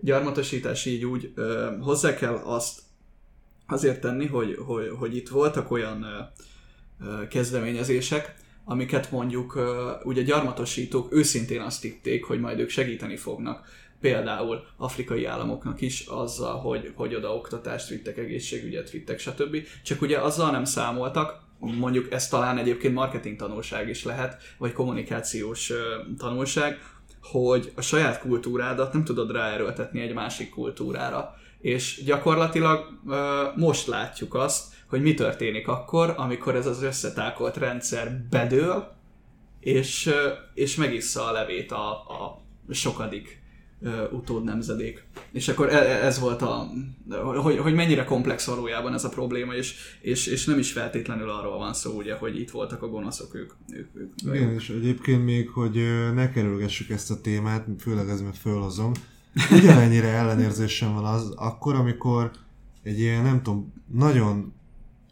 gyarmatosítás így úgy hozzá kell azt azért tenni, hogy, hogy, hogy itt voltak olyan kezdeményezések, amiket mondjuk ugye gyarmatosítók őszintén azt hitték, hogy majd ők segíteni fognak például afrikai államoknak is azzal, hogy, hogy oda oktatást vittek, egészségügyet vittek, stb. Csak ugye azzal nem számoltak, mondjuk ez talán egyébként marketing tanulság is lehet, vagy kommunikációs tanulság, hogy a saját kultúrádat nem tudod ráerőltetni egy másik kultúrára. És gyakorlatilag most látjuk azt, hogy mi történik akkor, amikor ez az összetákolt rendszer bedől, és, és megissza a levét a, a sokadik utódnemzedék. És akkor ez volt a... Hogy, hogy mennyire komplex valójában ez a probléma, és, és, és nem is feltétlenül arról van szó, ugye, hogy itt voltak a gonoszok, ők... ők, ők igen, és egyébként még, hogy ne kerülgessük ezt a témát, főleg ez, mert fölhozom, ugyanennyire ellenérzésem van az, akkor, amikor egy ilyen, nem tudom, nagyon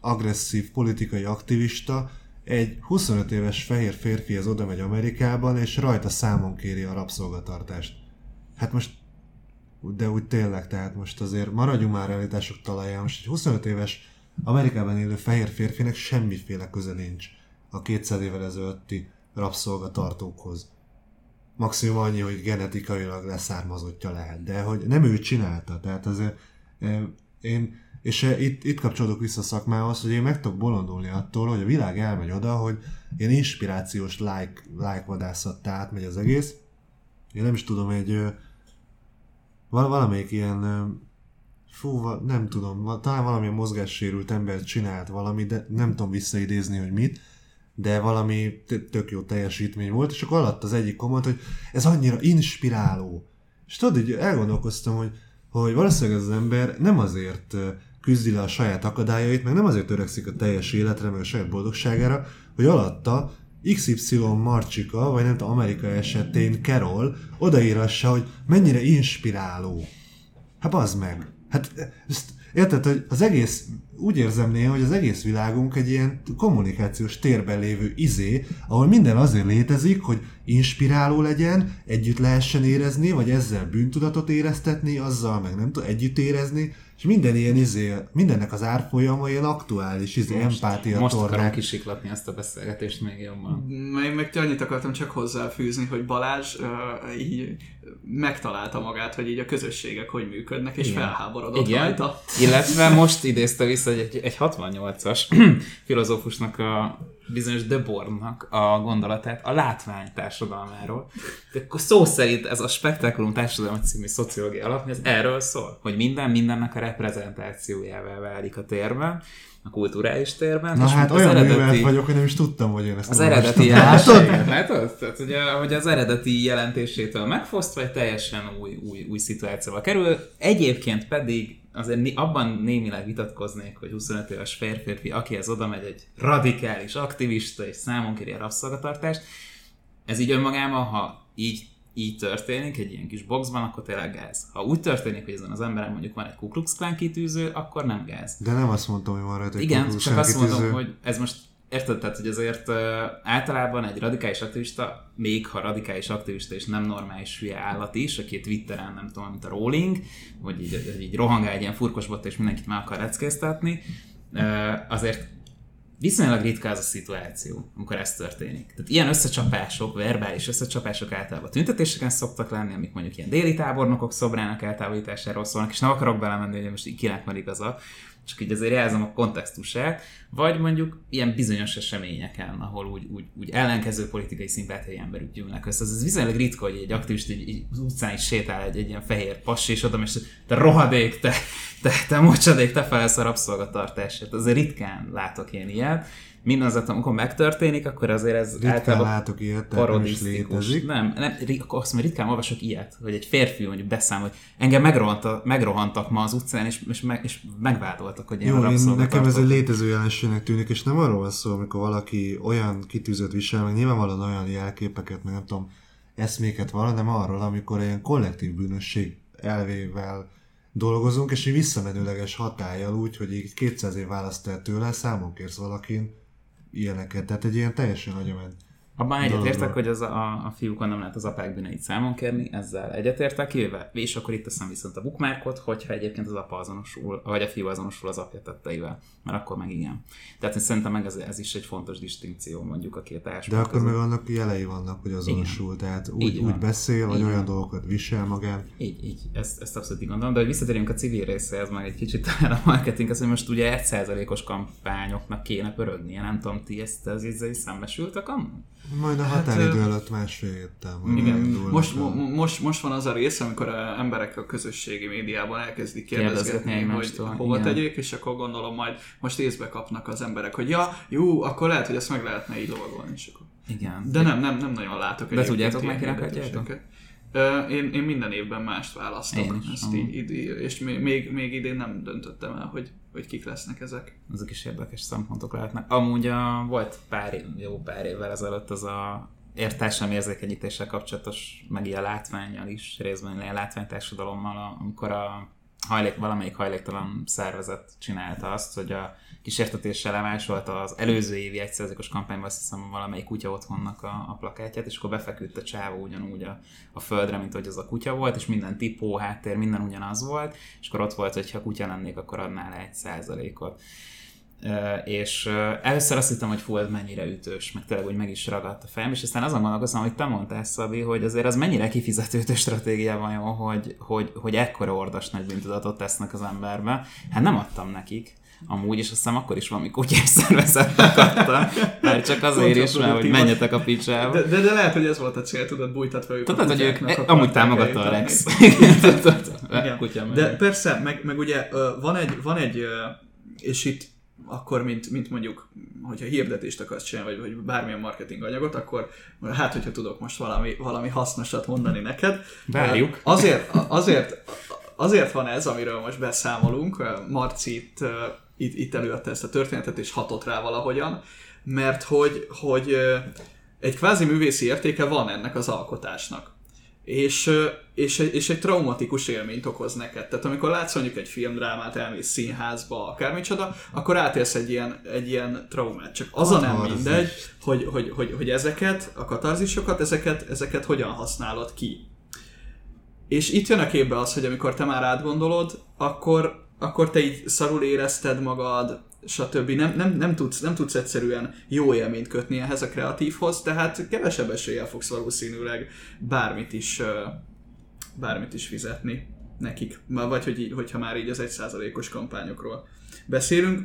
agresszív politikai aktivista, egy huszonöt éves fehér férfi az oda megy Amerikában, és rajta számon kéri a rabszolgatartást. Hát most, de úgy tényleg, tehát most azért maradjunk már realitások talaján, most egy huszonöt éves Amerikában élő fehér férfinek semmiféle köze nincs a kétszáz évvel ezelőtti rabszolgatartókhoz. Maximum annyi, hogy genetikailag leszármazottja lehet, de hogy nem ő csinálta, tehát azért én, és itt, itt kapcsolódok vissza a szakmához, hogy én meg tudok bolondulni attól, hogy a világ elmegy oda, hogy ilyen inspirációs like, like vadászattá átmegy az egész. Én nem is tudom, egy valamelyik ilyen, fú, nem tudom, talán valamilyen mozgássérült ember csinált valami, de nem tudom visszaidézni, hogy mit, de valami tök jó teljesítmény volt, és akkor alatt az egyik komment, hogy ez annyira inspiráló. És tudod, így elgondolkoztam, hogy, hogy valószínűleg az ember nem azért küzdi le a saját akadályait, meg nem azért törekszik a teljes életre, meg a saját boldogságára, hogy alatta iksz ipszilon Marcsika, vagy nem tudom, Amerika esetén Carol odaírassa, hogy mennyire inspiráló. Hát bazd meg. Hát ezt, érted, hogy az egész, úgy érzem néha, hogy az egész világunk egy ilyen kommunikációs térben lévő izé, ahol minden azért létezik, hogy inspiráló legyen, együtt lehessen érezni, vagy ezzel bűntudatot éreztetni, azzal meg nem tudom, együtt érezni, és minden ilyen izé, mindennek az árfolyama ilyen aktuális izé, empátia most tornák. Akarom kisiklatni ezt a beszélgetést még jobban. Én meg annyit akartam csak hozzáfűzni, hogy Balázs uh, így megtalálta magát, hogy így a közösségek hogy működnek, és igen, felháborodott igen, rajta. Illetve most idézte vissza, hogy egy, egy hatvannyolcas filozófusnak, a bizonyos Debordnak a gondolatát a látvány társadalmáról. De akkor szó szerint ez a Spektakulum társadalom című szociológia alapja, ez erről szól, hogy minden mindennek a reprezentációjává válik a térben, a kulturális térben. Na és hát olyan művelt vagyok, hogy nem is tudtam, hogy én ezt az eredeti jelenséget, látod? Tehát, hogy, a, hogy az eredeti jelentésétől megfosztva, vagy teljesen új, új, új szituációba kerül. Egyébként pedig azért abban némileg vitatkoznék, hogy huszonöt éves férfi, aki ez oda megy, egy radikális aktivista, és számon kéri a rabszolgatartást. Ez így önmagában, ha így, így történik, egy ilyen kis boxban, akkor tényleg gáz. Ha úgy történik, hogy ezen az emberen mondjuk van egy Ku Klux Klan kitűző, akkor nem gáz. De nem azt mondtam, hogy van rajta egy igen, Ku Klux Klan kitűző. Igen, csak azt mondom, hogy ez most érted, tehát, hogy azért általában egy radikális aktivista, még ha radikális aktivista és nem normális hülye állat is, aki Twitteren nem tudom, mint a Rowling, hogy így, így rohangál egy ilyen furkosbotta és mindenkit meg akar leckéztetni, azért viszonylag ritka az a szituáció, amikor ez történik. Tehát ilyen összecsapások, verbális összecsapások általában tüntetéseken szoktak lenni, amik mondjuk ilyen déli tábornokok szobrának eltávolításáról szólnak, és nem akarok belemenni, hogy most így kinek van igaza, csak így azért jelzem a kontextusát, vagy mondjuk ilyen bizonyos eseményeken, ahol úgy, úgy, úgy ellenkező politikai szimpátiai emberük gyűlnek össze. Ez viszonylag ritka, hogy egy aktivist így, így utcán is sétál egy, egy ilyen fehér passi, és oda, és te rohadék, te, te, te mocsadék, te felelsz a rabszolgatartásért. Azért ritkán látok én ilyet. Mindazat, amikor megtörténik, akkor azért ez ritkán általában ilyet, parodisztikus. Nem, nem, azt mondom, ritkán olvasok ilyet, hogy egy férfi mondjuk beszámol, hogy engem megrohantak, megrohantak ma az utcán, és, és, meg, és megvádoltak, hogy ilyen rabszolgatartók. Nekem ez egy létező jelenségnek tűnik, és nem arról van szó, amikor valaki olyan kitűzött visel, meg nyilvánvalóan olyan jelképeket, meg nem tudom, eszméket van, hanem arról, amikor ilyen kollektív bűnösség elvével dolgozunk, és így visszamenőleges hatállyal úgy, hogy így kétszáz év választ el tőle, számon kérsz valakin ilyeneket. Tehát egy ilyen teljesen agyament Abban egyetértek, hogy az a, a fiúkon nem lehet az apák bűneit számon kérni, ezzel egyetértek, kivéve. És akkor itt teszem viszont a bookmarkot, hogyha egyébként az apa azonosul, vagy a fiú azonosul az apja tetteivel, mert akkor meg igen. Tehát szerintem meg ez, ez is egy fontos distinkció mondjuk a két társadalom. De akkor között. Meg annak jelei vannak, hogy azonosul, igen. Tehát úgy, úgy beszél, vagy olyan dolgokat visel magán. Így, így, ezt, ezt abszolút így gondolom, de hogy visszatérjünk a civil részéhez, meg egy kicsit talán a marketing, az, hogy most ugye egy százalékos kampányoknak kéne pörögnie, nem tudom, ti ezt az ízzel szembesültek amúgy? Majd a határidő hát, előtt másfél jöttem. Most, most, most van az a rész, amikor a emberek a közösségi médiában elkezdik kérdezgetni, hogy hova igen. tegyék, és akkor gondolom majd most észbe kapnak az emberek, hogy ja, jó, akkor lehet, hogy ezt meg lehetne így lovagolni. Igen. De nem, nem, nem nagyon látok. De tudjátok, megkinek adjátok? Én, én minden évben mást választok. Ezt így, így, és még, még idén nem döntöttem el, hogy, hogy kik lesznek ezek. Ezek is érdekes szempontok lehetnek. Amúgy a, volt pár év, jó pár évvel ezelőtt az a értással érzékenyítéssel kapcsolatos, meg ilyen látvánnyal is, részben ilyen látványtársadalommal, amikor a hajlék, valamelyik hajléktalan szervezet csinálta azt, hogy a kísértetéssel lemásolta az előző évi egy százalékos kampányban, azt hiszem, valamelyik kutya otthonnak a, a plakátját, és akkor befeküdt a csávó ugyanúgy a, a földre, mint hogy az a kutya volt, és minden tipó, háttér, minden ugyanaz volt, és akkor ott volt, hogy ha kutya lennék, akkor adnál le egy százalékot. Uh, és uh, először azt hittem, hogy fú, mennyire ütős, meg tényleg úgy meg is ragadt a fejem, és aztán azon gondolkoztam, hogy te mondtál, Szabi, hogy azért az mennyire kifizetőtő stratégiában jó, hogy, hogy, hogy ekkora ordas nagy bűntudatot tesznek az emberbe. Hát nem adtam nekik amúgy, és azt hiszem akkor is valami kutyás szervezetnek adtam, mert csak azért is, mert hogy menjetek a picsába. De, de, de lehet, hogy ez volt a cél, tudod, bújtatva ők. Tudod, hogy ők e, amúgy támogatta a Rex. De persze, meg, meg ugye van egy, van egy és itt akkor, mint, mint mondjuk, hogyha hirdetést akarsz csinálni, vagy, vagy bármilyen marketing anyagot, akkor hát, hogyha tudok most valami, valami hasznosat mondani neked. Várjuk. Azért, azért, azért van ez, amiről most beszámolunk. Marci itt, itt, itt előadta ezt a történetet, és hatott rá valahogyan, mert hogy, hogy egy kvázi művészi értéke van ennek az alkotásnak. És, és, és egy traumatikus élményt okoz neked. Tehát amikor látsz mondjuk egy filmdrámát, elmész színházba, akármicsoda, akkor átélsz egy ilyen, egy ilyen traumát. Csak az a nem mindegy, hogy, hogy, hogy, hogy ezeket, a katarzisokat, ezeket, ezeket hogyan használod ki. És itt jön a képbe az, hogy amikor te már átgondolod, akkor, akkor te így szarul érezted magad, stb. Nem, nem, nem, tudsz, nem tudsz egyszerűen jó élményt kötni ehhez a kreatívhoz, tehát kevesebb eséllyel fogsz valószínűleg bármit is, bármit is fizetni nekik. Vagy hogy, hogyha már így az egy százalékos kampányokról beszélünk,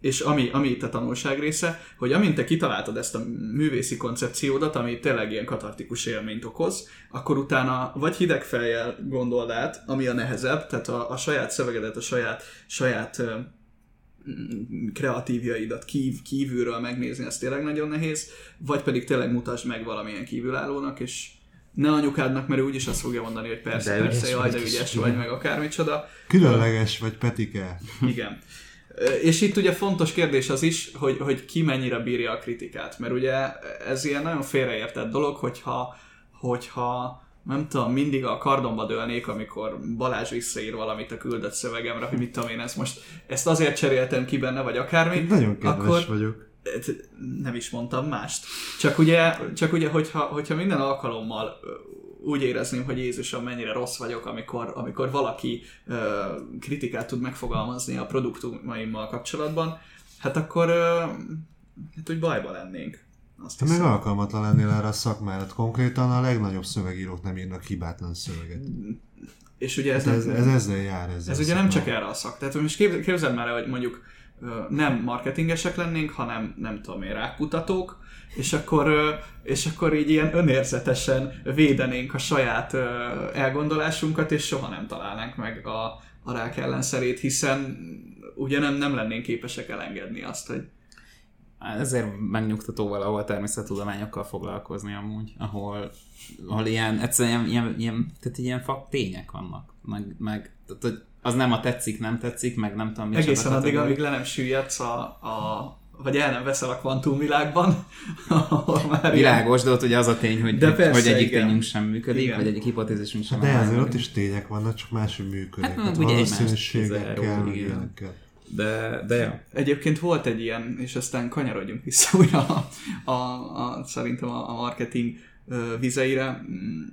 és ami, ami itt a tanulság része, hogy amint te kitaláltad ezt a művészi koncepciódat, ami tényleg ilyen katartikus élményt okoz, akkor utána vagy hideg fejjel gondold át, ami a nehezebb, tehát a, a saját szövegedet, a saját, saját kreatívjaidat kív, kívülről megnézni, ez tényleg nagyon nehéz, vagy pedig tényleg mutasd meg valamilyen kívülállónak, és ne anyukádnak, mert ő úgyis azt fogja mondani, hogy persze, de persze, jaj, de ügyes vagy, meg akármicsoda. Különleges vagy, Petike. Igen. És itt ugye fontos kérdés az is, hogy, hogy ki mennyire bírja a kritikát, mert ugye ez ilyen nagyon félreértett dolog, hogyha, hogyha nem tudom, mindig a kardomba dőlnék, amikor Balázs visszaír valamit a küldött szövegemre, hogy mit tudom én, ezt most ezt azért cseréltem ki benne, vagy akármi. Nagyon kedves akkor vagyok. Nem is mondtam mást. Csak ugye, csak ugye hogyha, hogyha minden alkalommal úgy érezném, hogy Jézusom, mennyire rossz vagyok, amikor, amikor valaki uh, kritikát tud megfogalmazni a produktumaimmal kapcsolatban, hát akkor uh, hát úgy bajba lennénk. Te meg alkalmatlan lennél erre a szakmára. Konkrétan a legnagyobb szövegírók nem írnak hibátlan szöveget. És ugye ez, hát ez, ez ezzel jár. Ezzel ez ugye nem csak erre a szak. Tehát most képzeld már, hogy mondjuk nem marketingesek lennénk, hanem nem tudom én, rákutatók, és akkor, és akkor így ilyen önérzetesen védenénk a saját elgondolásunkat, és soha nem találnánk meg a, a rák ellenszerét, hiszen ugye nem, nem lennénk képesek elengedni azt, hogy ezért megnyugtató valahol természettudományokkal foglalkozni amúgy, ahol, ahol ilyen, egyszerűen ilyen, ilyen, tehát ilyen fakt tények vannak, meg, meg tehát az nem a tetszik, nem tetszik, meg nem tudom. Egészen addig, amíg le nem süllyedsz a, a vagy el nem veszel a kvantumvilágban, ahol már világos, ilyen. De ott ugye az a tény, hogy, de persze, hogy egyik igen. Tényünk sem működik, igen. Vagy egyik hipotézisünk sem. De azért ott is tények vannak, csak máshogy működik. Hát, hát ugye egymás, kell, kell. De, de ja. Egyébként volt egy ilyen, és aztán kanyarodjunk vissza újra a, a, a, szerintem a, a marketing vizeire.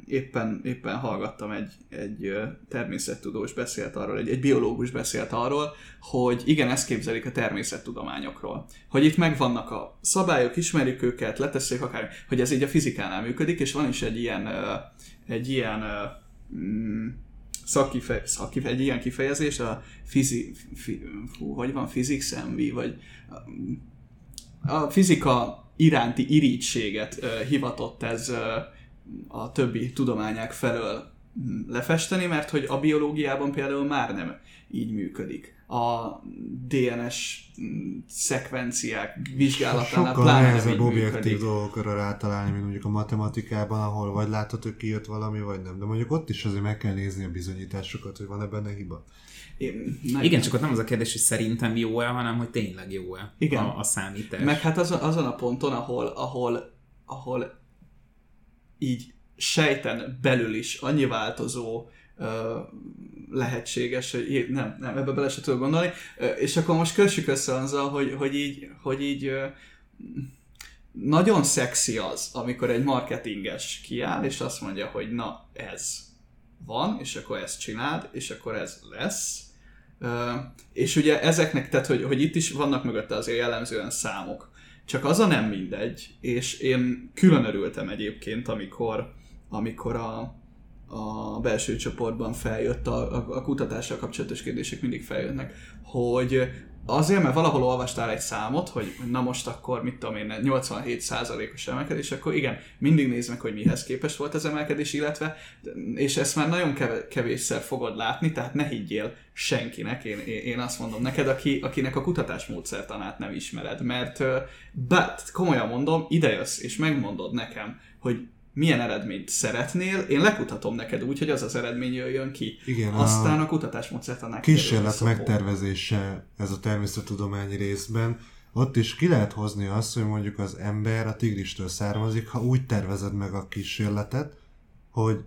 Éppen, éppen hallgattam egy, egy természettudós beszélt arról, egy, egy biológus beszélt arról, hogy igen, ezt képzelik a természettudományokról. Hogy itt megvannak a szabályok, ismerjük őket, letesszük akár, hogy ez így a fizikánál működik, és van is egy ilyen, egy ilyen Szakkifej, szakkifej, egy ilyen kifejezés, a fizi, fi, hú, hogy van, physics envy, vagy a fizika iránti irítséget uh, hivatott ez uh, a többi tudományák felől lefesteni, mert hogy a biológiában például már nem így működik. A dé en es szekvenciák vizsgálatánál pláne nem így működik. Sokkal nehezebb objektív dolgokra rátalálni, mint mondjuk a matematikában, ahol vagy látható, hogy kijött valami, vagy nem. De mondjuk ott is azért meg kell nézni a bizonyításokat, hogy van-e benne hiba. Én, igen, csak ott nem az a kérdés, hogy szerintem jó-e, hanem hogy tényleg jó-e igen. A, a számítás. Meg hát azon, azon a ponton, ahol, ahol, ahol így sejten belül is annyi változó uh, lehetséges, hogy nem, nem, ebbe bele se tudok gondolni, uh, és akkor most kössük össze azzal, hogy, hogy így, hogy így uh, nagyon szexi az, amikor egy marketinges kiáll, és azt mondja, hogy na, ez van, és akkor ezt csináld, és akkor ez lesz. Uh, és ugye ezeknek, tehát, hogy, hogy itt is vannak mögötte azért jellemzően számok. Csak az a nem mindegy, és én külön örültem egyébként, amikor, amikor a, a belső csoportban feljött, a, a, a kutatással kapcsolatos kérdések mindig feljönnek, hogy azért, mert valahol olvastál egy számot, hogy na most akkor, mit tudom én, nyolcvanhét százalékos emelkedés, akkor igen, mindig nézd meg, hogy mihez képest volt az emelkedés, illetve, és ezt már nagyon kevésszer fogod látni, tehát ne higgyél senkinek, én, én azt mondom neked, aki, akinek a kutatásmódszertanát nem ismered, mert but, komolyan mondom, idejössz és megmondod nekem, hogy milyen eredményt szeretnél, én lekutatom neked úgy, hogy az az eredmény jöjjön ki. Igen, aztán a, a kutatásmódszertanák kísérlet megtervezése ez a természettudományi részben. Ott is ki lehet hozni azt, hogy mondjuk az ember a tigristől származik, ha úgy tervezed meg a kísérletet, hogy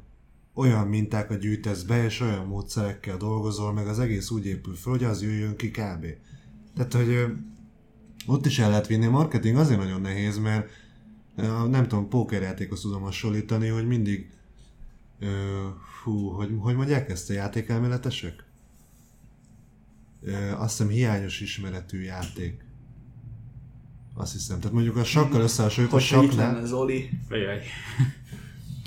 olyan mintákat gyűjtesz be, és olyan módszerekkel dolgozol, meg az egész úgy épül föl, hogy az jöjjön ki kb. Tehát, hogy ott is el lehet vinni. A marketing azért nagyon nehéz, mert nem tudom, pókerjátékhoz tudom hasonlítani, hogy mindig ö, hú, hogy, hogy mondják ezt a játékelméletesek? Ö, azt hiszem hiányos ismeretű játék. Azt hiszem. Tehát mondjuk a sakkal összehasonlítva a saknál...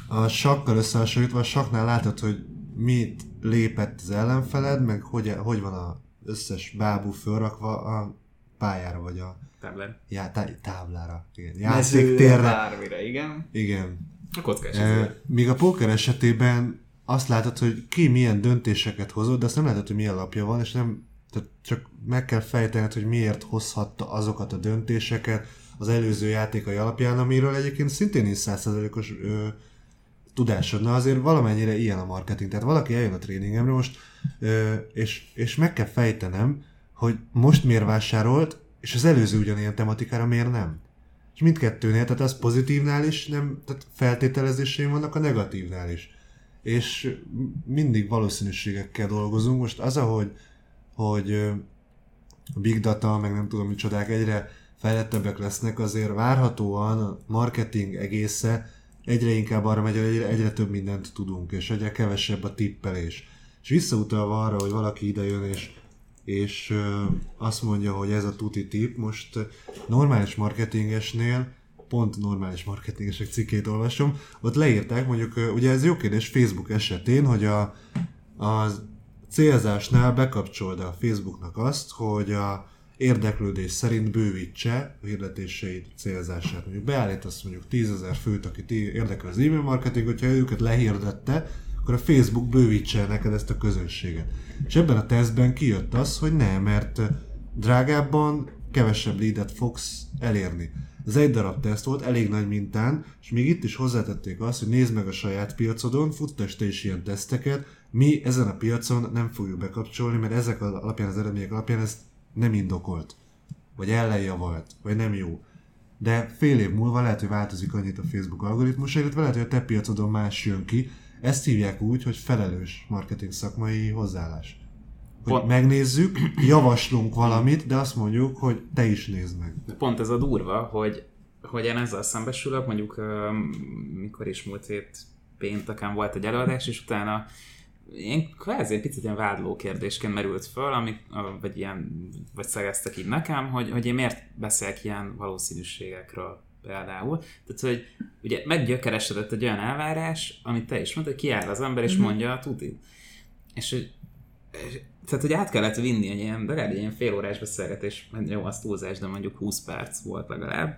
A sakkal összehasonlítva a saknál látod, hogy mit lépett az ellenfeled, meg hogy, hogy van az összes bábú fölrakva a pályára, vagy a Táblán. Já, tá- táblára. Igen. Mezőre, bármire, igen. Igen. A kockás. E, míg a póker esetében azt látod, hogy ki milyen döntéseket hozott, de azt nem látod, hogy milyen lapja van, és nem, tehát csak meg kell fejtened, hogy miért hozhatta azokat a döntéseket az előző játékai alapján, amiről egyébként szintén is száz százalékos tudásod. Na azért valamennyire ilyen a marketing. Tehát valaki eljön a tréningemre most, ö, és, és meg kell fejtenem, hogy most miért vásárolt, és az előző ugyanilyen tematikára miért nem? És mindkettőnél, tehát az pozitívnál is nem, tehát feltételezéseim vannak, a negatívnál is. És mindig valószínűségekkel dolgozunk. Most az, ahogy hogy a big data, meg nem tudom micsodák egyre fejlettebbek lesznek, azért várhatóan a marketing egésze egyre inkább arra megy, hogy egyre, egyre több mindent tudunk, és egyre kevesebb a tippelés. És visszautalva arra, hogy valaki idejön és és azt mondja, hogy ez a tuti tipp. Most normális marketingesnél, pont normális marketingesek cikkét olvasom, ott leírták, mondjuk, ugye ez jó kérdés Facebook esetén, hogy a, a célzásnál bekapcsolda a Facebooknak azt, hogy a érdeklődés szerint bővítse a hirdetéseid célzását. Mondjuk beállít azt mondjuk tízezer főt, akit érdekel az email marketing, hogyha őket lehirdette, akkor a Facebook bővítse neked ezt a közönséget. És ebben a tesztben kijött az, hogy nem, mert drágábban kevesebb leadet fogsz elérni. Ez egy darab teszt volt, elég nagy mintán, és még itt is hozzátették azt, hogy nézd meg a saját piacodon, futtas te is ilyen teszteket, mi ezen a piacon nem fogjuk bekapcsolni, mert ezek alapján, az eredmények alapján ez nem indokolt, vagy ellenjavalt, vagy nem jó. De fél év múlva lehet, hogy változik annyit a Facebook algoritmus, illetve lehet, hogy a te piacodon más jön ki. Ezt hívják úgy, hogy felelős marketing szakmai hozzáállás. hogy megnézzük, javaslunk valamit, de azt mondjuk, hogy te is nézd meg. Pont ez a durva, hogy, hogy én ezzel szembesülök, mondjuk mikor is múlt hét pénteken volt egy előadás, és utána én kvázi egy picit ilyen vádló kérdésként merült föl, amik, vagy, ilyen, vagy szegeztek így nekem, hogy, hogy én miért beszélek ilyen valószínűségekről például. Tehát, hogy ugye meggyökeresedett egy olyan elvárás, amit te is mondtad, hogy kiáll az ember és mondja a tutit. És hogy tehát, hogy át kellett vinni egy ilyen, legalább egy ilyen félórás beszélgetés, jó, az túlzás, de mondjuk húsz perc volt legalább,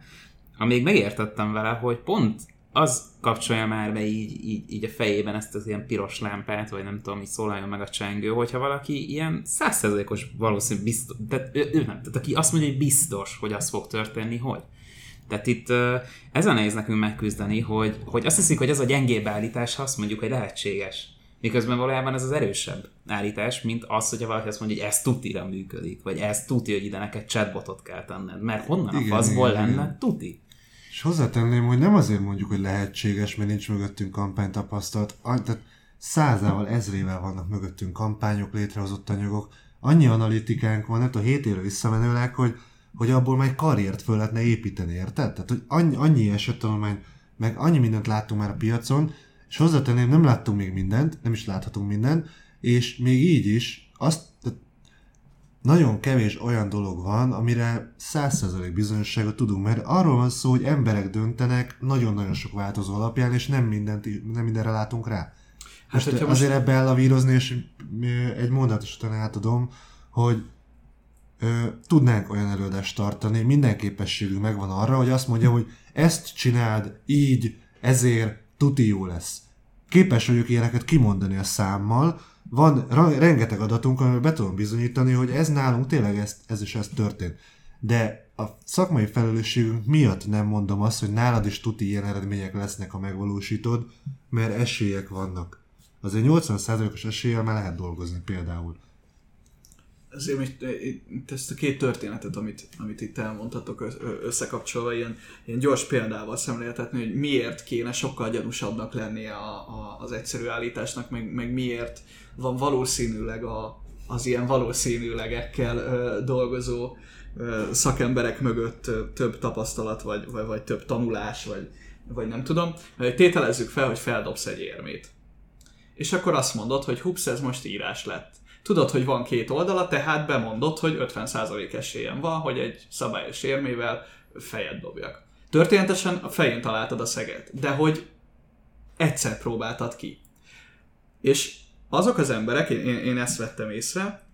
amíg megértettem vele, hogy pont az kapcsolja már be így, így, így a fejében ezt az ilyen piros lámpát, vagy nem tudom, így szólaljon meg a csengő, hogyha valaki ilyen száz százalékos valószínű biztos, tehát ő, ő nem, tehát aki azt mondja, hogy biztos, hogy az fog történni, hogy. Tehát itt ezen nehéz nekünk megküzdeni, hogy, hogy azt hiszik, hogy ez a gyengébb állítás, ha azt mondjuk, hogy lehetséges. Miközben valójában ez az erősebb állítás, mint az, hogyha valaki azt mondja, hogy ez tutira működik, vagy ez tuti, hogy ide neked chatbotot kell tenned, mert honnan igen, a faszból igen, lenne tuti. És hozzátenném, hogy nem azért mondjuk, hogy lehetséges, mert nincs mögöttünk kampánytapasztalat, tehát százával, ezrével vannak mögöttünk kampányok, létrehozott anyagok, annyi analitikánk van, nem a hét évre visszamenőleg, hogy, hogy abból már egy karriert föl lehetne építeni, érted? Tehát, hogy annyi, annyi esettanulmány, meg annyi mindent láttunk már a piacon, és hozzátenném, nem láttunk még mindent, nem is láthatunk mindent, és még így is, azt, nagyon kevés olyan dolog van, amire száz százalék bizonyosságot tudunk, mert arról van szó, hogy emberek döntenek nagyon-nagyon sok változó alapján, és nem, mindent, nem mindenre látunk rá. Hát, most azért most... ebbe ellavírozni, és egy mondatot után átadom, hogy ö, tudnánk olyan előadást tartani, minden képességünk megvan arra, hogy azt mondja, hogy ezt csináld, így, ezért, tuti jó lesz. Képes vagyok ilyeneket kimondani a számmal, van rengeteg adatunk, amivel be tudom bizonyítani, hogy ez nálunk tényleg ez, ez is ez történt. De a szakmai felelősségünk miatt nem mondom azt, hogy nálad is tuti ilyen eredmények lesznek, ha megvalósítod, mert esélyek vannak. Azért nyolcvan százalékos eséllyel már lehet dolgozni például. Azért most ezt a két történetet, amit, amit itt elmondhatok összekapcsolva, ilyen, ilyen gyors példával szemléltetni, hogy miért kéne sokkal gyanúsabbnak lennie a, a, az egyszerű állításnak, meg, meg miért van valószínűleg a, az ilyen valószínűlegekkel ö, dolgozó ö, szakemberek mögött ö, több tapasztalat, vagy, vagy, vagy több tanulás, vagy, vagy nem tudom. Tételezzük fel, hogy feldobsz egy érmét. És akkor azt mondod, hogy hups, ez most írás lett. Tudod, hogy van két oldala, tehát bemondod, hogy ötven százalék esélyem van, hogy egy szabályos érmével fejet dobjak. Történetesen a fején találtad a szeget, de hogy egyszer próbáltad ki. És azok az emberek, én, én ezt vettem észre,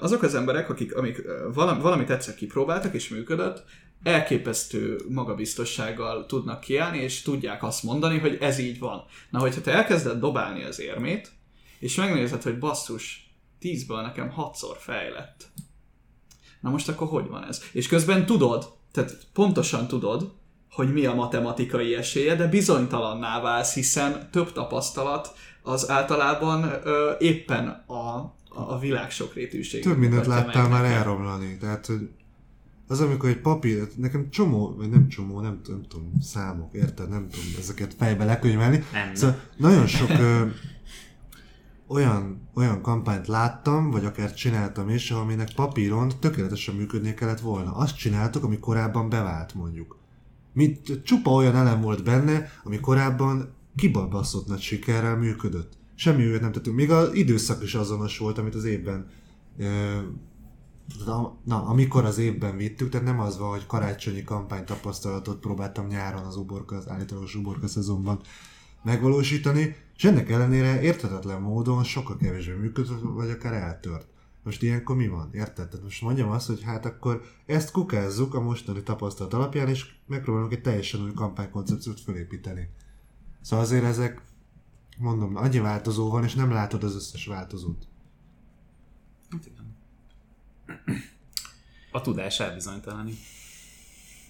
azok az emberek, akik amik valamit egyszer kipróbáltak és működött, elképesztő magabiztossággal tudnak kiállni, és tudják azt mondani, hogy ez így van. Na, hogyha te elkezded dobálni az érmét, és megnézed, hogy basszus, tízből nekem hatszor fejlett. Na most akkor hogy van ez? És közben tudod, tehát pontosan tudod, hogy mi a matematikai esélye, de bizonytalanná válsz, hiszen több tapasztalat az általában ö, éppen a, a világ sokrétűségét. Több mindent láttál már elromlani. Tehát az, amikor egy papír, nekem csomó, vagy nem csomó, nem, nem tudom, számok, érted? Nem tudom ezeket fejbe lekönyvelni. Nem. Szóval nagyon sok... Ö, Olyan, olyan kampányt láttam, vagy akár csináltam is, aminek papíron tökéletesen működnie kellett volna. Azt csináltuk, ami korábban bevált, mondjuk. Mint csupa olyan elem volt benne, ami korábban kibalbaszott nagy sikerrel működött. Semmi újat nem tettünk. Még az időszak is azonos volt, amit az évben... Na, amikor az évben vittük, tehát nem az van, hogy karácsonyi kampánytapasztalatot próbáltam nyáron az uborka, az állítólagos uborka szezonban megvalósítani, és ennek ellenére érthetetlen módon sokkal kevésbé működött, vagy akár eltört. Most ilyenkor mi van? Érted? Tehát most mondjam azt, hogy hát akkor ezt kukázzuk a mostani tapasztalat alapján, és megpróbálunk egy teljesen új kampánykoncepciót felépíteni. Szóval azért ezek, mondom, annyi változó van, és nem látod az összes változót. Igen. A tudás elbizonytalani.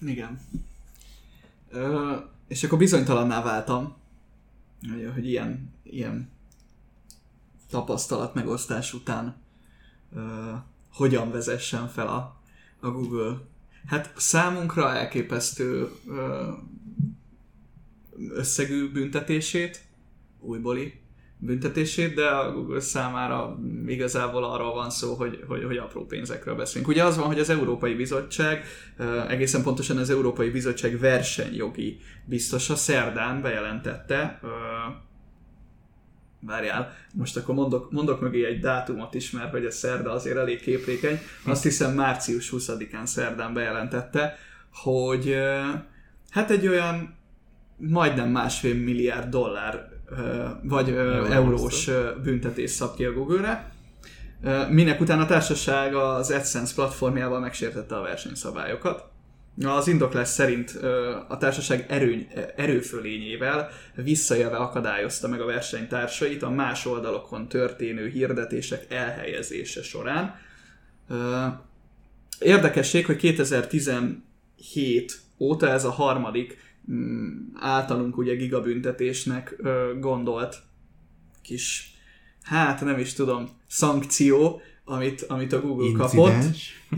Igen. Ö, és akkor bizonytalanná váltam, hogy ilyen, ilyen tapasztalat megosztás után uh, hogyan vezessen fel a, a Google. Hát számunkra elképesztő uh, összegű büntetését, újbóli, büntetését, de a Google számára igazából arról van szó, hogy, hogy, hogy apró pénzekről beszélünk. Ugye az van, hogy az Európai Bizottság, egészen pontosan az Európai Bizottság versenyjogi biztosa szerdán bejelentette, várjál, most akkor mondok, mondok mögé egy dátumot is, mert hogy a szerda azért elég képlékeny, azt hiszem március huszadikán szerdán bejelentette, hogy hát egy olyan majdnem másfél milliárd dollár vagy Jó, eurós büntetés szab ki a Google-re, minek után a társaság az AdSense platformjával megsértette a versenyszabályokat. Az indoklás szerint a társaság erő, erőfölényével visszajelve akadályozta meg a versenytársait a más oldalokon történő hirdetések elhelyezése során. Érdekesség, hogy kétezer-tizenhét óta ez a harmadik általunk ugye gigabüntetésnek gondolt kis, hát nem is tudom, szankció, amit, amit a Google Incidens. kapott.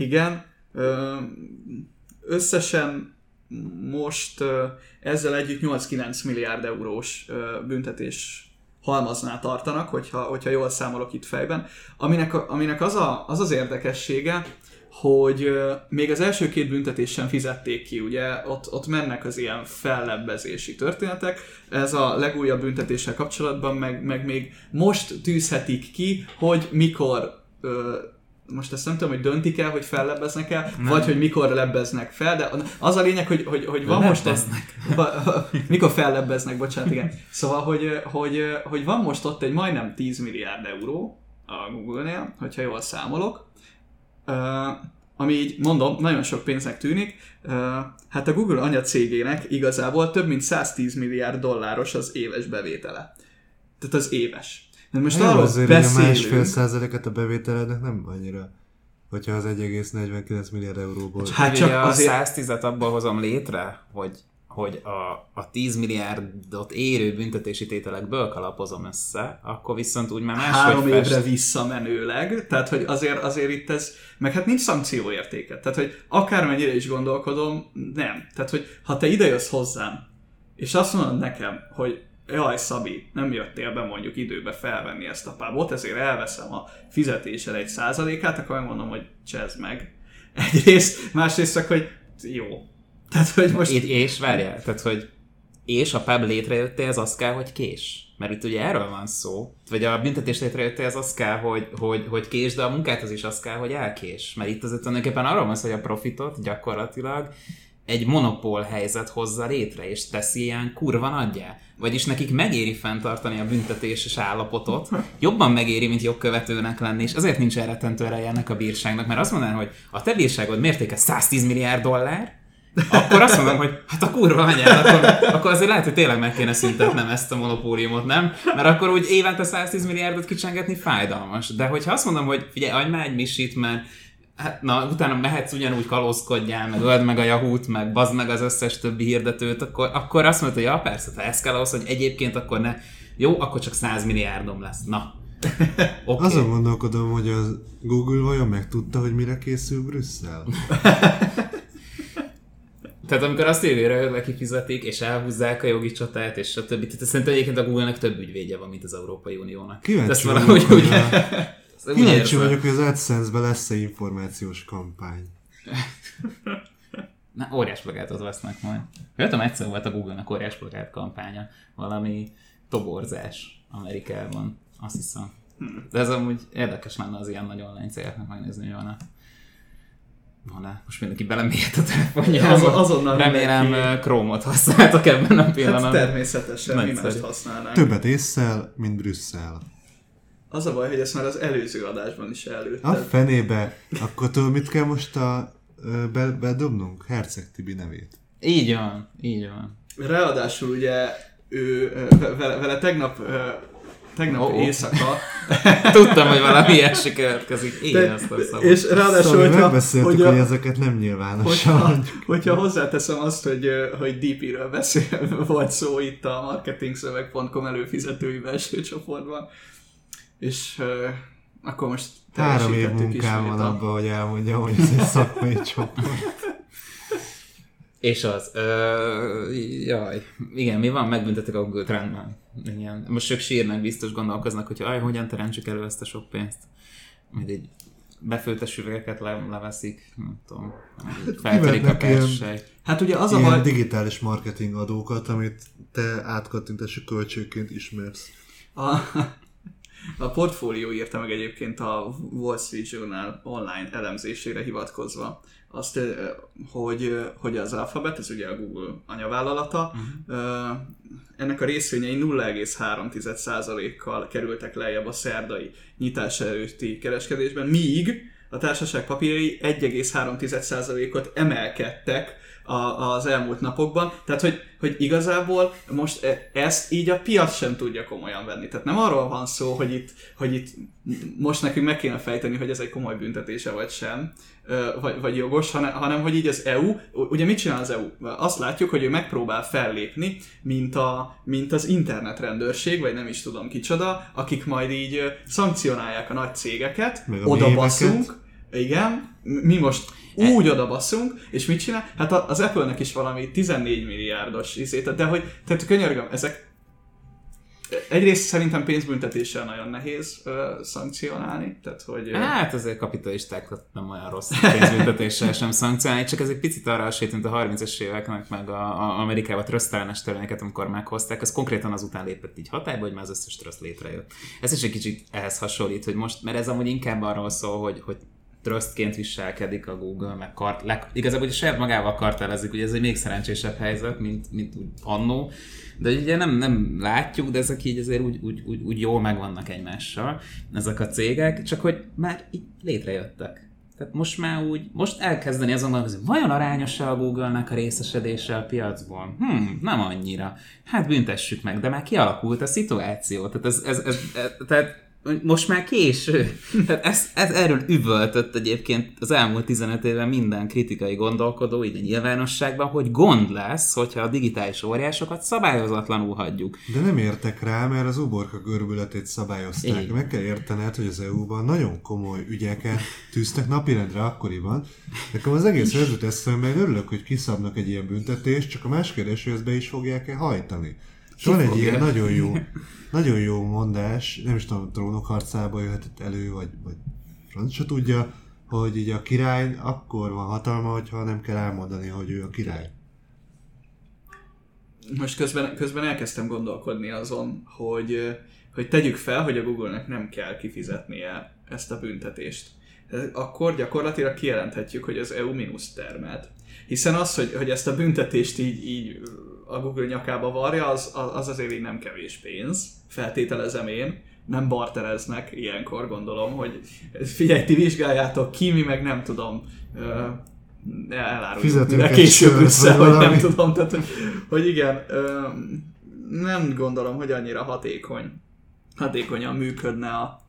Igen. Összesen most ezzel együtt nyolc-kilenc milliárd eurós büntetés halmaznál tartanak, hogyha, hogyha jól számolok itt fejben. Aminek, aminek az, a, az az érdekessége, hogy még az első két büntetés sem fizették ki, ugye ott, ott mennek az ilyen fellebbezési történetek, ez a legújabb büntetéssel kapcsolatban, meg, meg még most tűzhetik ki, hogy mikor, ö, most ezt nem tudom, hogy döntik el, hogy fellebbeznek el, nem. vagy hogy mikor lebbeznek fel, de az a lényeg, hogy, hogy, hogy van most ott, mikor fellebbeznek, bocsánat, igen. Szóval, hogy, hogy, hogy van most ott egy majdnem tíz milliárd euró a Google-nél, hogyha jól számolok, Uh, ami így, mondom, nagyon sok pénznek tűnik, uh, hát a Google anyacégének igazából több mint száztíz milliárd dolláros az éves bevétele. Tehát az éves. De most arról beszélünk... Azért a másfél százalékát a bevételednek nem annyira, hogyha az egy egész negyvenkilenc milliárd euróból... Hát csak ugye azért... a száztízet abból hozom létre, hogy, hogy a, a tíz milliárdot érő büntetési tételekből kalapozom össze, akkor viszont úgy már máshogy három évre fest... visszamenőleg, tehát hogy azért, azért itt ez... Meg hát nincs szankcióértéke, tehát hogy akármennyire is gondolkodom, nem. Tehát, hogy ha te idejössz hozzám, és azt mondod nekem, hogy jaj, Szabi, nem jöttél be mondjuk időbe felvenni ezt a pubot, ezért elveszem a fizetésed egy százalékát, akkor megmondom, hogy csezd meg. Egyrészt, másrészt csak, hogy jó. Tehát, hogy most... Itt, és várjál, tehát, hogy és a pub létrejöttéhez az kell, hogy kés. Mert itt ugye erről van szó, vagy a büntetés létrejöttéhez az kell, hogy, hogy, hogy kés, de a munkát az is az kell, hogy elkés. Mert itt azért tulajdonképpen arról van szó, hogy a profitot gyakorlatilag egy monopól helyzet hozza létre, és teszi ilyen kurva nagyjá. Vagyis nekik megéri fenntartani a büntetéses állapotot, jobban megéri, mint jogkövetőnek lenni, és azért nincs elrettentő ereje ennek a bírságnak, mert azt mondanám, hogy a te bírságod mértéke száztíz milliárd dollár, akkor azt mondom, hogy hát a kurva anyád, akkor, akkor azért lehet, hogy tényleg meg kéne szüntetnem ezt a monopóliumot, nem? Mert akkor úgy évente száztíz milliárdot kicsengetni fájdalmas. De hogyha azt mondom, hogy figyelj, adj már egy misit, mert hát na, utána mehetsz ugyanúgy kalózkodjál, meg öld meg a Yahoo-t, meg bazd meg az összes többi hirdetőt, akkor, akkor azt mondod, hogy ja, persze, ha ez kell ahhoz, hogy egyébként akkor ne, jó, akkor csak száz milliárdom lesz. Na. Okay. Azon gondolkodom, hogy a Google vajon megtudta, hogy mire készül Brüsszel? Tehát amikor azt jövőre ők kifizetik, és elhúzzák a jogi csatát, és a többi. Tehát szerintem egyébként a Google-nek több ügyvédje van, mint az Európai Uniónak. Kíváncsi vagyok, hogy az AdSense-ben lesz-e információs kampány. Na, óriás plakátot vesznek majd. Jöttem, egyszer volt a Google-nek óriás plakát kampánya. Valami toborzás Amerikában, azt hiszem. De ez amúgy érdekes lenne az ilyen nagy online cégeknek megnézni, hogy van-e. Van-e? Most mindenki belemélyed a telefonjába. Remélem Chrome-ot használtak ebben a pillanatban. Hát természetesen, mi mást használnánk. Többet ésszel, mint Brüsszel. Az a baj, hogy ezt már az előző adásban is előtted. A fenébe. Akkor tudom, mit kell most a, be, bedobnunk? Herceg Tibi nevét. Így van, így van. Ráadásul ugye ő vele, vele tegnap... Tegnap oh, oh. éjszaka. Tudtam, hogy valami ilyesmi következik. Én azt a szabot. És ráadásul, szóval hogyha... megbeszéltük, hogy, a, hogy ezeket nem nyilvánosan. Hogyha, hogyha hozzáteszem azt, hogy, hogy dé pé-ről beszél, volt szó itt a marketingszöveg pont com előfizetői belső csoportban. És uh, akkor most három év munkám van abban, hogy elmondjam, hogy ez egy szakmai csoport. És az, ö, jaj, igen, mi van? Megbüntetik a Google Trendben. Igen. Most ők sírnak, biztos gondolkoznak, hogy aj, hogyan teremtsük elő ezt a sok pénzt. Majd így befőtes üvegeket le, leveszik, nem tudom, feltörik a kersely. Hát ugye az a baj... digitális marketing adókat, amit te átkattintási költségként ismersz. A, a portfólió írta meg egyébként a Wall Street Journal online elemzésére hivatkozva, azt, hogy, hogy az Alphabet, ez ugye a Google anyavállalata, uh-huh. ennek a részvényei nulla egész három tized százalékkal kerültek lejjebb a szerdai nyitás előtti kereskedésben, míg a társaság papírjai egy egész három tized százalékot emelkedtek a, az elmúlt napokban. Tehát, hogy, hogy igazából most ezt így a piac sem tudja komolyan venni. Tehát nem arról van szó, hogy itt, hogy itt most nekünk meg kéne fejteni, hogy ez egy komoly büntetése vagy sem, vagy, vagy jogos, hanem, hanem hogy így az é u, ugye mit csinál az é u? Azt látjuk, hogy ő megpróbál fellépni, mint, a, mint az internetrendőrség, vagy nem is tudom kicsoda, akik majd így szankcionálják a nagy cégeket, oda baszunk, igen, mi most úgy odabaszunk, és mit csinál? Hát az Apple-nek is valami tizennégy milliárdos izét, de hogy, tehát könyörgöm, ezek egyrészt szerintem pénzbüntetéssel nagyon nehéz ö, szankcionálni, tehát hogy... Ö... Hát azért kapitalistákat nem olyan rossz pénzbüntetéssel sem szankcionálni, csak ez egy picit arra hasonlít, mint a harmincas éveknek meg a, a Amerikában trösztelenes törvényeket, amikor meghozták, az konkrétan azután lépett így hatályba, hogy már az összes tröszt létrejött. Ez is egy kicsit ehhez hasonlít, hogy most, mert ez amúgy inkább arról szól, hogy, hogy trösztként viselkedik a Google, meg kart, le, igazából ugye saját magával kartelezik, ugye ez egy még szerencsésebb helyzet, mint, mint úgy annó, de ugye nem, nem látjuk, de ezek így azért úgy, úgy, úgy, úgy jól megvannak egymással, ezek a cégek, csak hogy már így létrejöttek. Tehát most már úgy, most elkezdeni azonban, hogy vajon arányos-e a Google-nek a részesedése a piacból? Hmm, nem annyira. Hát büntessük meg, de már kialakult a szituáció, tehát ez, ez, ez, ez tehát most már késő. Tehát ez, ez erről üvöltött egyébként az elmúlt tizenöt évben minden kritikai gondolkodó így a nyilvánosságban, hogy gond lesz, hogyha a digitális óriásokat szabályozatlanul hagyjuk. De nem értek rá, mert az uborka görbületét szabályozták. Én. Meg kell értened, hogy az é u-ban nagyon komoly ügyeket tűztek napirendre akkoriban. Nekem az egész rövid eszembe, örülök, hogy kiszabnak egy ilyen büntetést, csak a más kérdés, hogy ezt be is fogják-e hajtani. És van egy ilyen nagyon jó, nagyon jó mondás, nem is tudom, Trónok harcába jöhetett elő, vagy, vagy franc se tudja, hogy így a király akkor van hatalma, hogyha nem kell elmondani, hogy ő a király. Most közben, közben elkezdtem gondolkodni azon, hogy, hogy tegyük fel, hogy a Google-nek nem kell kifizetnie ezt a büntetést. Akkor gyakorlatilag kijelenthetjük, hogy az é u mínusz termelt. Hiszen az, hogy, hogy ezt a büntetést így, így a Google nyakába varja, az, az azért így nem kevés pénz. Feltételezem én, nem bartereznek ilyenkor, gondolom, hogy figyelj, ti vizsgáljátok ki, mi meg nem tudom, eláruljuk, mire később össze, vagy valami. Nem tudom. Tehát, hogy, hogy igen, nem gondolom, hogy annyira hatékony, hatékonyan működne a,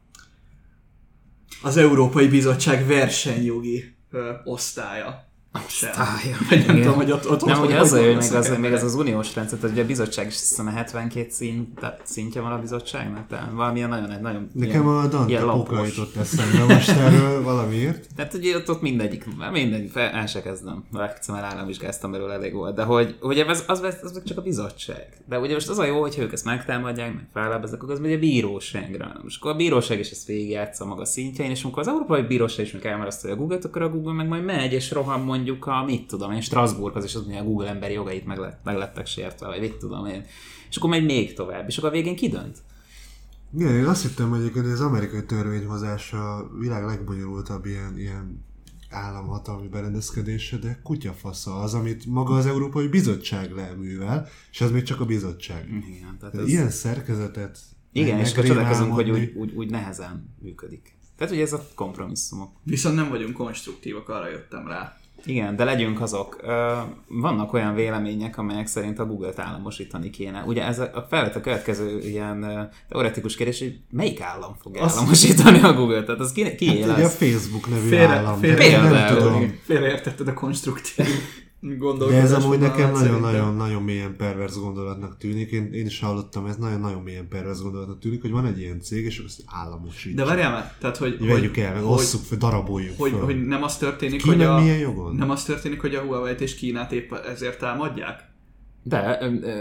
az Európai Bizottság versenyjogi osztálya. Osztálya. Vagy nem tudom, hogy ott, ott, nem, ott ugye az, hogy az, az, még ez az uniós rendszer, tehát ugye a bizottság is hiszem a hetvenkét szint, szintje van a bizottságnak, tehát valamilyen nagyon, nagyon nekem ilyen, a Dante Póka jutott eszembe most erről valamiért. Tehát ugye ott, ott mindegyik, mindegyik, el se kezdem, mert államvizsgáztam belőle, elég volt, de hogy, hogy az, az, az csak a bizottság. De ugye most az a jó, hogyha ők ezt megtámadják, meg fellábeznek, akkor az megy a bíróságra. Most akkor a bíróság is ezt végigjátsza maga szintjein, és amikor az Európai Bíróság is meg elmarasztalja a Google-t, akkor a Google meg majd megy és rohan, mondja, mondjuk a, mit tudom én, Strasbourg az is az, hogy a Google emberi jogait meg, lett, meg lettek sértve, vagy mit tudom én. És akkor megy még tovább, és akkor a végén kidönt. Igen, én azt hittem egyébként, hogy az amerikai törvényhozás a világ legbonyolultabb ilyen, ilyen államhatalmi berendezkedése, de kutyafasza az, amit maga az Európai Bizottság leművel, és az még csak a bizottság. Igen, tehát ez... Ilyen szerkezetet... Igen, és akkor csodálkozunk, hogy úgy, úgy, úgy nehezen működik. Tehát ugye ez a kompromisszumok. Viszont nem vagyunk konstruktívak, arra jöttem rá. Igen, de legyünk azok. Vannak olyan vélemények, amelyek szerint a Google-t államosítani kéne. Ugye ez a, felvett a következő ilyen teoretikus kérdés, hogy melyik állam fogja azt államosítani a Google-t? Tehát az ki, ki hát él ugye az? A Facebook nevű félre, állam. Félre, félre, nem tudom. Félreértetted a konstruktív De ez amúgy nekem nagyon-nagyon-nagyon mélyen perverz gondolatnak tűnik. Én, én is hallottam, ez nagyon-nagyon mélyen perverz gondolatnak tűnik, hogy van egy ilyen cég, és azt államosítja. De várjál már, tehát hogy... Vegyük el, meg osszuk fel, daraboljuk hogy, fel. Hogy nem az történik, hogy a, nem az történik, hogy a Huawei-t és Kínát épp ezért támadják? De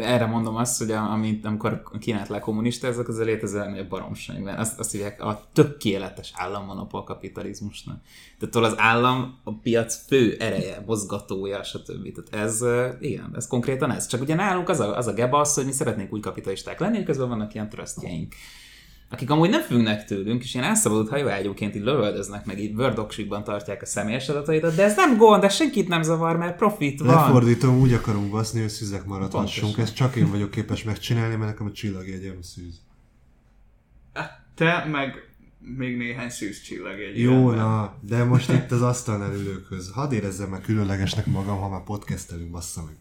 erre mondom azt, hogy amit, amikor Kínát lekommunistáznak, az a létezelményebb baromság, mert azt, azt hívják a tökéletes állammonopól kapitalizmusnak. Tehát az állam a piac fő ereje, mozgatója, stb. Tehát ez, igen, ez konkrétan ez. Csak ugye nálunk az a, az a geba az, hogy mi szeretnénk úgy kapitalisták lenni, közben vannak ilyen trösztjeink, akik amúgy nem függnek tőlünk, és ilyen elszabadult hajóágyúként így lövöldöznek, meg így Word-oksikban tartják a személyes adataidat, de ez nem gond, de senkit nem zavar, mert profit van. Lefordítom, úgy akarunk baszni, hogy szűzek maradhassunk. Ezt csak én vagyok képes megcsinálni, mert nekem a csillagjegyem szűz. Te meg még néhány szűz csillagjegyem. Jó, na, de most itt az asztalnál ülőkhöz. Hadd érezzem meg különlegesnek magam, ha már podcastelünk, bassza meg.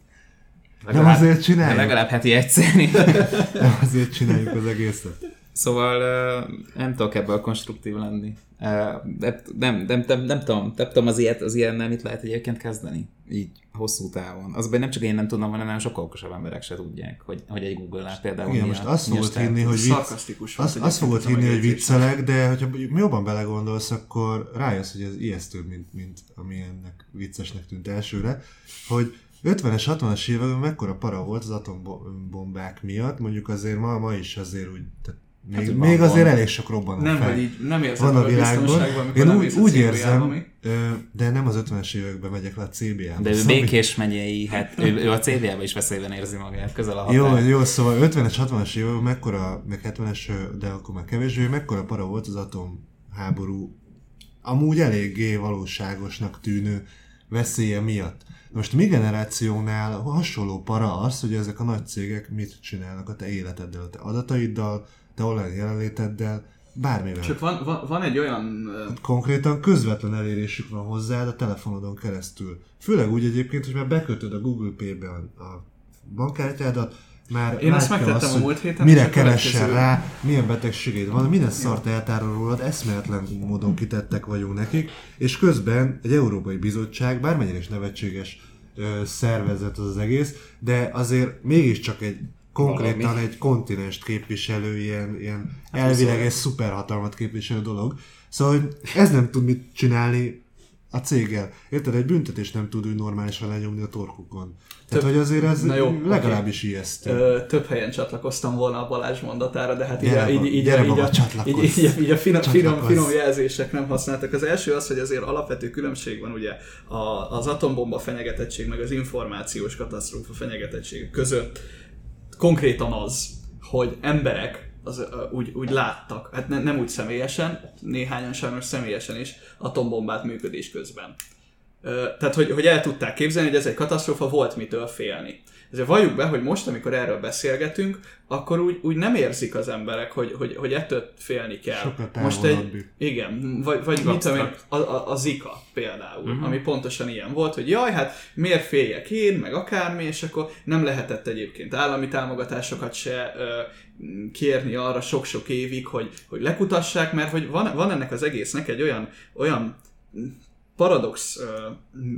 Legalább, nem azért csináljuk. Legalább heti egyszer. Nem azért csináljuk az egészet. Szóval nem tudok ebből konstruktív lenni. Nem, nem, nem, nem tudom, nem tudom az, ilyet, az ilyennel mit lehet egyébként kezdeni, így hosszú távon. Azban nem csak én nem tudom, hanem nagyon sokkal okosabb emberek se tudják, hogy, hogy egy Google-nál például igen, most azt fogod hinni, hogy szarkasztikus azt, azt fogod hinni, hogy viccelek, de hogyha jobban belegondolsz, akkor rájössz, hogy ez ijesztőbb, mint, mint ami ennek viccesnek tűnt elsőre, hogy ötvenes, hatvanas években mekkora para volt az atombombák miatt, mondjuk azért ma, ma is azért úgy, tehát Még, hát, még azért van. Elég sok robbanó nem, fel. Így, nem érzem a biztonságban, én nem úgy, úgy érzem, de nem az ötvenes években megyek le a cé bé á-ba. De ő szóval Békés megyei, hát ő, ő a cé bé á-ba is veszélyben érzi magát, közel a határ. Jó, jó, szóval ötvenes, hatvanas években mekkora, meg hetvenes, de akkor már kevésbé, mekkora para volt az atomháború amúgy eléggé valóságosnak tűnő veszélye miatt. Most mi generációnál hasonló para az, hogy ezek a nagy cégek mit csinálnak a te életeddel, a te adataiddal, te online jelenléteddel, bármivel. Csak van, van, van egy olyan... Konkrétan közvetlen elérésük van hozzád a telefonodon keresztül. Főleg úgy egyébként, hogy már bekötöd a Google Pay-be a bankkártyádat, már én ezt megtettem azt, a múlt héten, mire keressen rá, milyen betegséged van, minden szart eltárol rólad, eszméletlen módon kitettek vagyunk nekik, és közben egy Európai Bizottság, bármennyire is nevetséges ö, szervezet az, az egész, de azért mégiscsak egy konkrétan valami. Egy kontinenst képviselő, ilyen, ilyen hát elvileg egy szuperhatalmat képviselő dolog. Szóval, hogy ez nem tud mit csinálni a céggel. Érted? Egy büntetés nem tud úgy normálisan lenyomni a torkukon. Több, Tehát, hogy azért ez jó, legalábbis okay. Ijesztő. Ö, több helyen csatlakoztam volna a Balázs mondatára, de hát gyere, így, így, így, gyere, így, baba, így, így, így, így a finom, finom, finom jelzések nem használtak. Az első az, hogy azért alapvető különbség van ugye az atombomba fenyegetettség meg az információs katasztrófa fenyegetettség között. Konkrétan az, hogy emberek az, uh, úgy, úgy láttak, hát ne, nem úgy személyesen, néhányan sajnos személyesen is, atombombát működés közben. Uh, tehát, hogy, hogy el tudták képzelni, hogy ez egy katasztrófa, volt mitől félni. Ezért valljuk be, hogy most, amikor erről beszélgetünk, akkor úgy, úgy nem érzik az emberek, hogy, hogy, hogy ettől félni kell. Sokat most egy, igen, vagy, vagy mit tudom én, a, a, a Zika például, uh-huh. Ami pontosan ilyen volt, hogy jaj, hát miért féljek én, meg akármi, és akkor nem lehetett egyébként állami támogatásokat se ö, kérni arra sok-sok évig, hogy, hogy lekutassák, mert hogy van, van ennek az egésznek egy olyan, olyan paradox ö,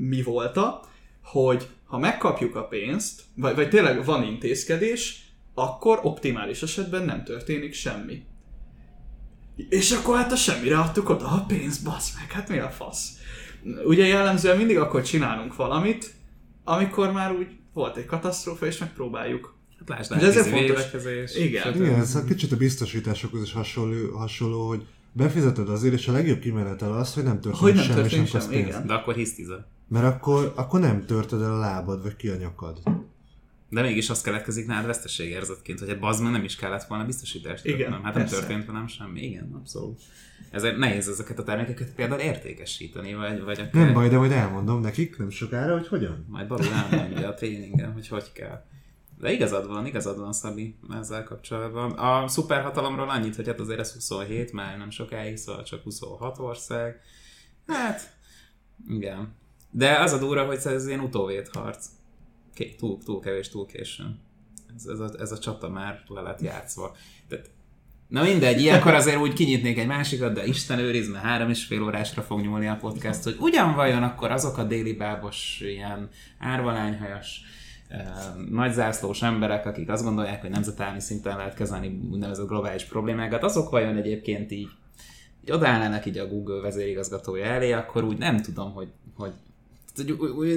mi volta, hogy ha megkapjuk a pénzt, vagy, vagy tényleg van intézkedés, akkor optimális esetben nem történik semmi. És akkor hát a semmire adtuk oda a pénzt, basz meg, hát mi a fasz? Ugye jellemzően mindig akkor csinálunk valamit, amikor már úgy volt egy katasztrófa, és megpróbáljuk. Hát lásd, ez fontos. Igen, Igen ez a kicsit a biztosításokhoz is hasonló, hasonló, hogy befizeted azért, és a legjobb kimenetel az, hogy nem történik hogy semmi, sem, sem, sem igen. De akkor hisztizol. Mert akkor, akkor nem törted el a lábad, vagy ki a nyakad. De mégis az keletkezik nálad veszteségérzetként, hogy hát bazd, nem is kellett volna biztosítást törtnöm. Hát persze. Nem történt velem semmi. Igen, abszolút. Ezért nehéz ezeket a termékeket például értékesíteni, vagy, vagy akár... Nem baj, de majd elmondom nekik nem sokára, hogy hogyan. Majd Babi elmondja a tréningen, hogy hogy kell. De igazad van, igazad van, Szabi, ezzel kapcsolatban. A szuperhatalomról annyit, hogy hát azért ez huszonhét, már nem sokáig, szóval csak huszonhat ország. Hát, igen. De az a durva, hogy ez ilyen utóvédharc. Ké, túl, túl kevés, túl későn. Ez, ez, a, ez a csata már le lett játszva. Tehát Na mindegy, ilyenkor azért úgy kinyitnék egy másikat, de Isten őrizme, három és fél órásra fog nyúlni a podcast, hogy ugyan vajon akkor azok a déli bábos, ilyen árvalányhajas, nagyzászlós emberek, akik azt gondolják, hogy nemzetállami szinten lehet kezelni úgynevezett globális problémákat, azok vajon egyébként így, így odaállnának így a Google vezérigazgatója elé, akkor úgy nem tudom, hogy, hogy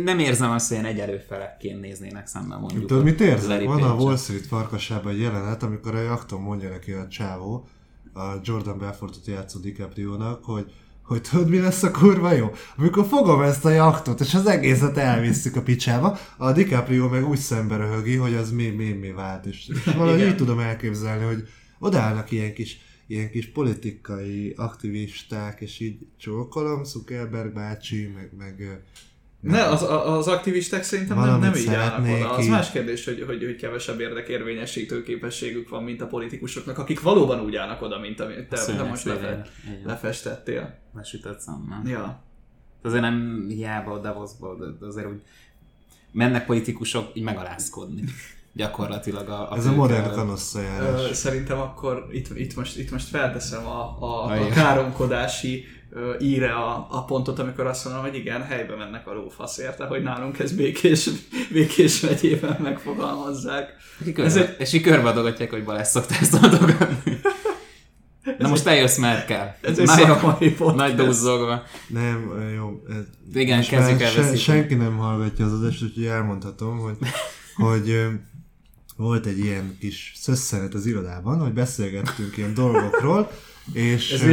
nem érzem azt, hogy ilyen egyelőfelekként néznének szemben mondjuk. Tudod, mit érzem? Van a Wall Street farkasában egy jelenet, amikor a jakton mondja neki a csávó, a Jordan Belfortot játszó DiCaprio-nak, hogy hogy tudod, mi lesz a kurva jó? Amikor fogom ezt a jachtot, és az egészet elvisszük a picsába, a DiCaprio meg úgy szembe röhögi, hogy az mi-mi-mi vált. És valahogy így tudom elképzelni, hogy odaállnak ilyen kis, ilyen kis politikai aktivisták, és így csókolom, Zuckerberg bácsi, meg... meg ne, az, az aktivisták szerintem nem, nem így állnak oda. Az más kérdés, hogy, hogy, hogy kevesebb érdekérvényesítő képességük van, mint a politikusoknak, akik valóban úgy állnak oda, mint amit te, te most lefe, lefestettél. Lesütött szemmel. Ja. Azért nem hiába Davosból, de azért úgy mennek politikusok így megalázkodni. Gyakorlatilag a... a ez a modern kanosszajárás. Szerintem akkor itt, itt, most, itt most felteszem a, a, a káromkodási ír a, a pontot, amikor azt mondom, hogy igen, helybe mennek a lófasz érte, hogy nálunk ez békés, békés megyében megfogalmazzák. Ezért... És így körbeadogatják, hogy bal ezt szokta ezt adogatni. Na most egy... eljössz, mert kell. Ez egy szakmai podcast. Nagy duzzogva. Nem, jó. Ez... Igen, kezdjük el se, senki nem hallgatja az adást, úgyhogy elmondhatom, hogy, hogy volt egy ilyen kis szösszenet az irodában, hogy beszélgettünk ilyen dolgokról, és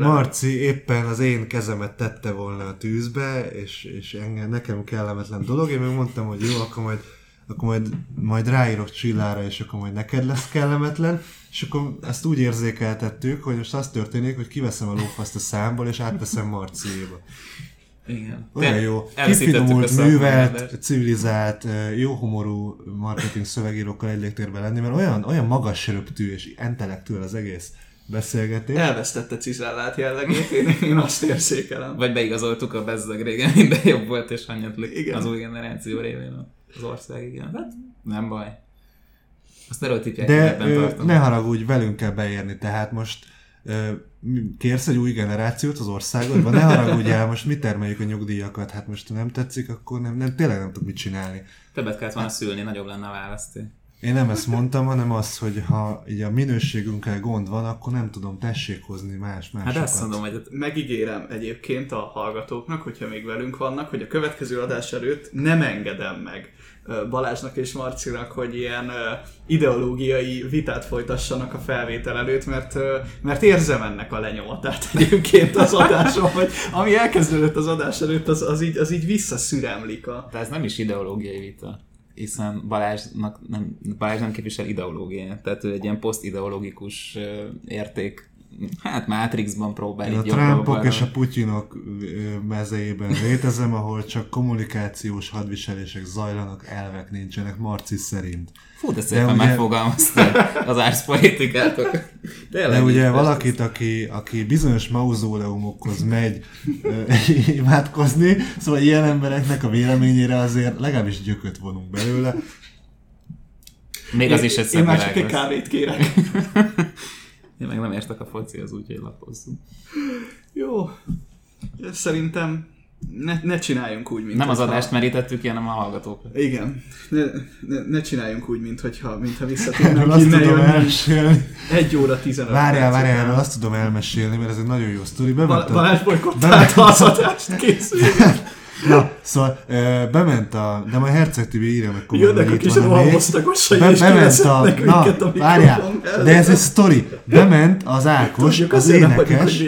Marci éppen az én kezemet tette volna a tűzbe, és, és engem, nekem kellemetlen dolog, én még mondtam, hogy jó, akkor majd, akkor majd, majd ráírok Csillára, és akkor majd neked lesz kellemetlen, és akkor ezt úgy érzékeltettük, hogy most az történik, hogy kiveszem a lófaszt a számból, és átteszem Marciéba. Igen. Olyan jó, kifinomult, művelt, civilizált, jó humorú marketing szövegírókkal egy légtérben lenni, mert olyan, olyan magasröptű és intellektuál az egész beszélgetés. Elvesztette Cizellát jellegét, én, én azt érzékelem. Vagy beigazoltuk a bezzeg régen, minden jobb volt és hangyatlik az új generáció révén az ország, igen. Hát, nem baj. Azt erőltipják, hogy ebben tartom. De ne haragudj, velünk kell beérni, tehát most ö, kérsz egy új generációt az országodban, ne haragudjál, most mi termeljük a nyugdíjakat, hát most ha nem tetszik, akkor nem, nem tényleg nem tud mit csinálni. Többet kellett volna szülni, nagyobb lenne a választék. Én nem ezt mondtam, hanem az, hogy ha így a minőségünkkel gond van, akkor nem tudom, tessék hozni más másokat. Hát azt mondom, hogy megígérem egyébként a hallgatóknak, hogyha még velünk vannak, hogy a következő adás előtt nem engedem meg Balázsnak és Marcinak, hogy ilyen ideológiai vitát folytassanak a felvétel előtt, mert, mert érzem ennek a lenyomatát egyébként az adáson, hogy ami elkezdődött az adás előtt, az, az, így, az így visszaszüremlik a... De ez nem is ideológiai vita. Hiszen Balázsnak nem, Balázs nem képvisel ideológiát, tehát ő egy ilyen posztideológikus érték, hát Matrixban próbál így jobbra. A Trumpok és a Putyinok mezejében létezem, ahol csak kommunikációs hadviselések zajlanak, elvek nincsenek, Marci szerint. Fú, de szépen de ugye... megfogalmaztad az árszpolitikátok. De ugye valakit, aki, aki bizonyos mauzóleumokhoz megy imádkozni, szóval ilyen embereknek a véleményére azért legalábbis gyököt vonunk belőle. Még az is egy szebb. Én már csak egy kávét kérek. Én meg nem értek a focihoz, úgyhogy lapozzunk. Jó. Szerintem ne, ne csináljunk úgy, mint... Nem az adást ha... merítettük, hanem a hallgatókat. Igen. Ne, ne, ne csináljunk úgy, mintha mintha visszatérnánk. Azt tudom elmesélni. Egy óra tizenöt. Várjál, várjál, erről azt tudom elmesélni, mert ez egy nagyon jó sztori. Bal- Balázs bolykottálta az adást, készüljük. Na, szóval bement a... De majd Herceg Tibi írja meg komolyan, hogy itt van a még. Bement a... Na, várjál, de ez egy sztori. Bement az Ákos, az énekes.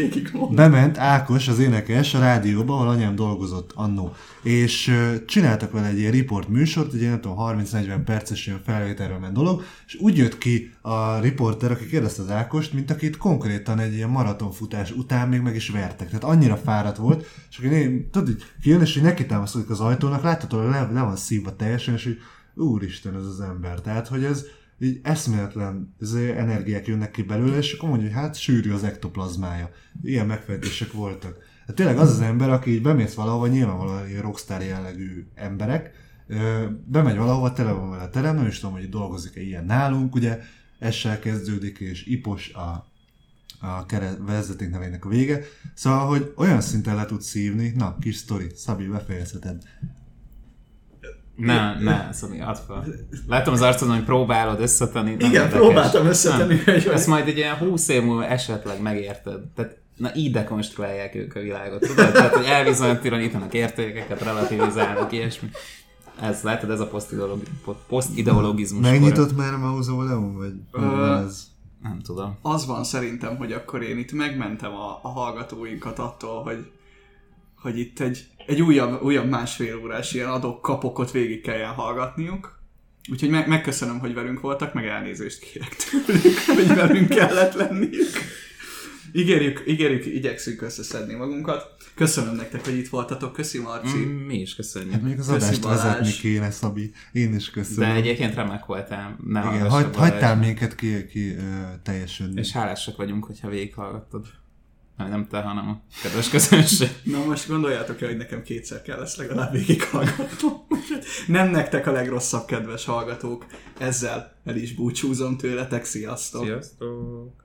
Bement Ákos, az énekes a rádióba, ahol anyám dolgozott annó. És csináltak vele egy ilyen riport műsort, egy ilyen nem tudom, harminc-negyven perces ilyen felvételről ment dolog, és úgy jött ki a riporter, aki kérdezte az Ákost, mint akit konkrétan egy ilyen maratonfutás után még meg is vertek. Tehát annyira fáradt volt, és akkor én, tudod, így kijön, és így neki támaszkodik az ajtónak, látható, hogy le, le van szívva teljesen, és így úristen ez az ember. Tehát, hogy ez így eszméletlen ez energiák jönnek ki belőle, és akkor mondja, hogy hát sűrű az ektoplazmája. Ilyen megfejtések voltak. Hát tényleg az az ember, aki így bemész valahova, nyilvánvalóan ilyen rockstar jellegű emberek, bemegy valahova, tele van vele a terem, nem is tudom, hogy dolgozik-e ilyen nálunk, ugye, essel kezdődik, és ipos a a kere, vezeték nevének a vége. Szóval, hogy olyan szinten le tudsz szívni. Na, kis sztori, Szabi, befejezheted. Ne, ne, Szabi, add fel. Látom az arcodon, hogy próbálod összetanítani. Igen, próbáltam összetanítani. Hogy... Ezt majd egy ilyen húsz év múlva esetleg megérted. Tehát, na, így dekonstruálják ők a világot, tudod? Tehát, hogy elbizonytalanítanak értékeket, relativizálnak, ilyesmi. Ez, látod, ez a posztideologizmus. Megnyitott már a mauzóleum, vagy uh, ez? Nem tudom. Az van szerintem, hogy akkor én itt megmentem a, a hallgatóinkat attól, hogy, hogy itt egy, egy újabb, újabb másfél órás ilyen adok-kapokot végig kelljen hallgatniuk. Úgyhogy meg, megköszönöm, hogy velünk voltak, meg elnézést kérek tőlük, hogy velünk kellett lenniük. Ígérjük, ígérjük, igyekszünk összeszedni magunkat. Köszönöm nektek, hogy itt voltatok. Köszi, Marci. Mm, mi is köszönjük. Hát mondjuk az adást vezetni kéne, Szabi. Én is köszönöm. De egyébként remek voltál. Igen, hagy, hagytál minket ki, ki uh, teljesülni. És hálásak vagyunk, hogyha végighallgattad. Nem, nem te, hanem a kedves közönség. Na most gondoljátok el, hogy nekem kétszer kell lesz legalább végighallgatnom. Nem nektek a legrosszabb, kedves hallgatók. Ezzel el is búcsúzom tőletek. Sziasztok! Sziasztok!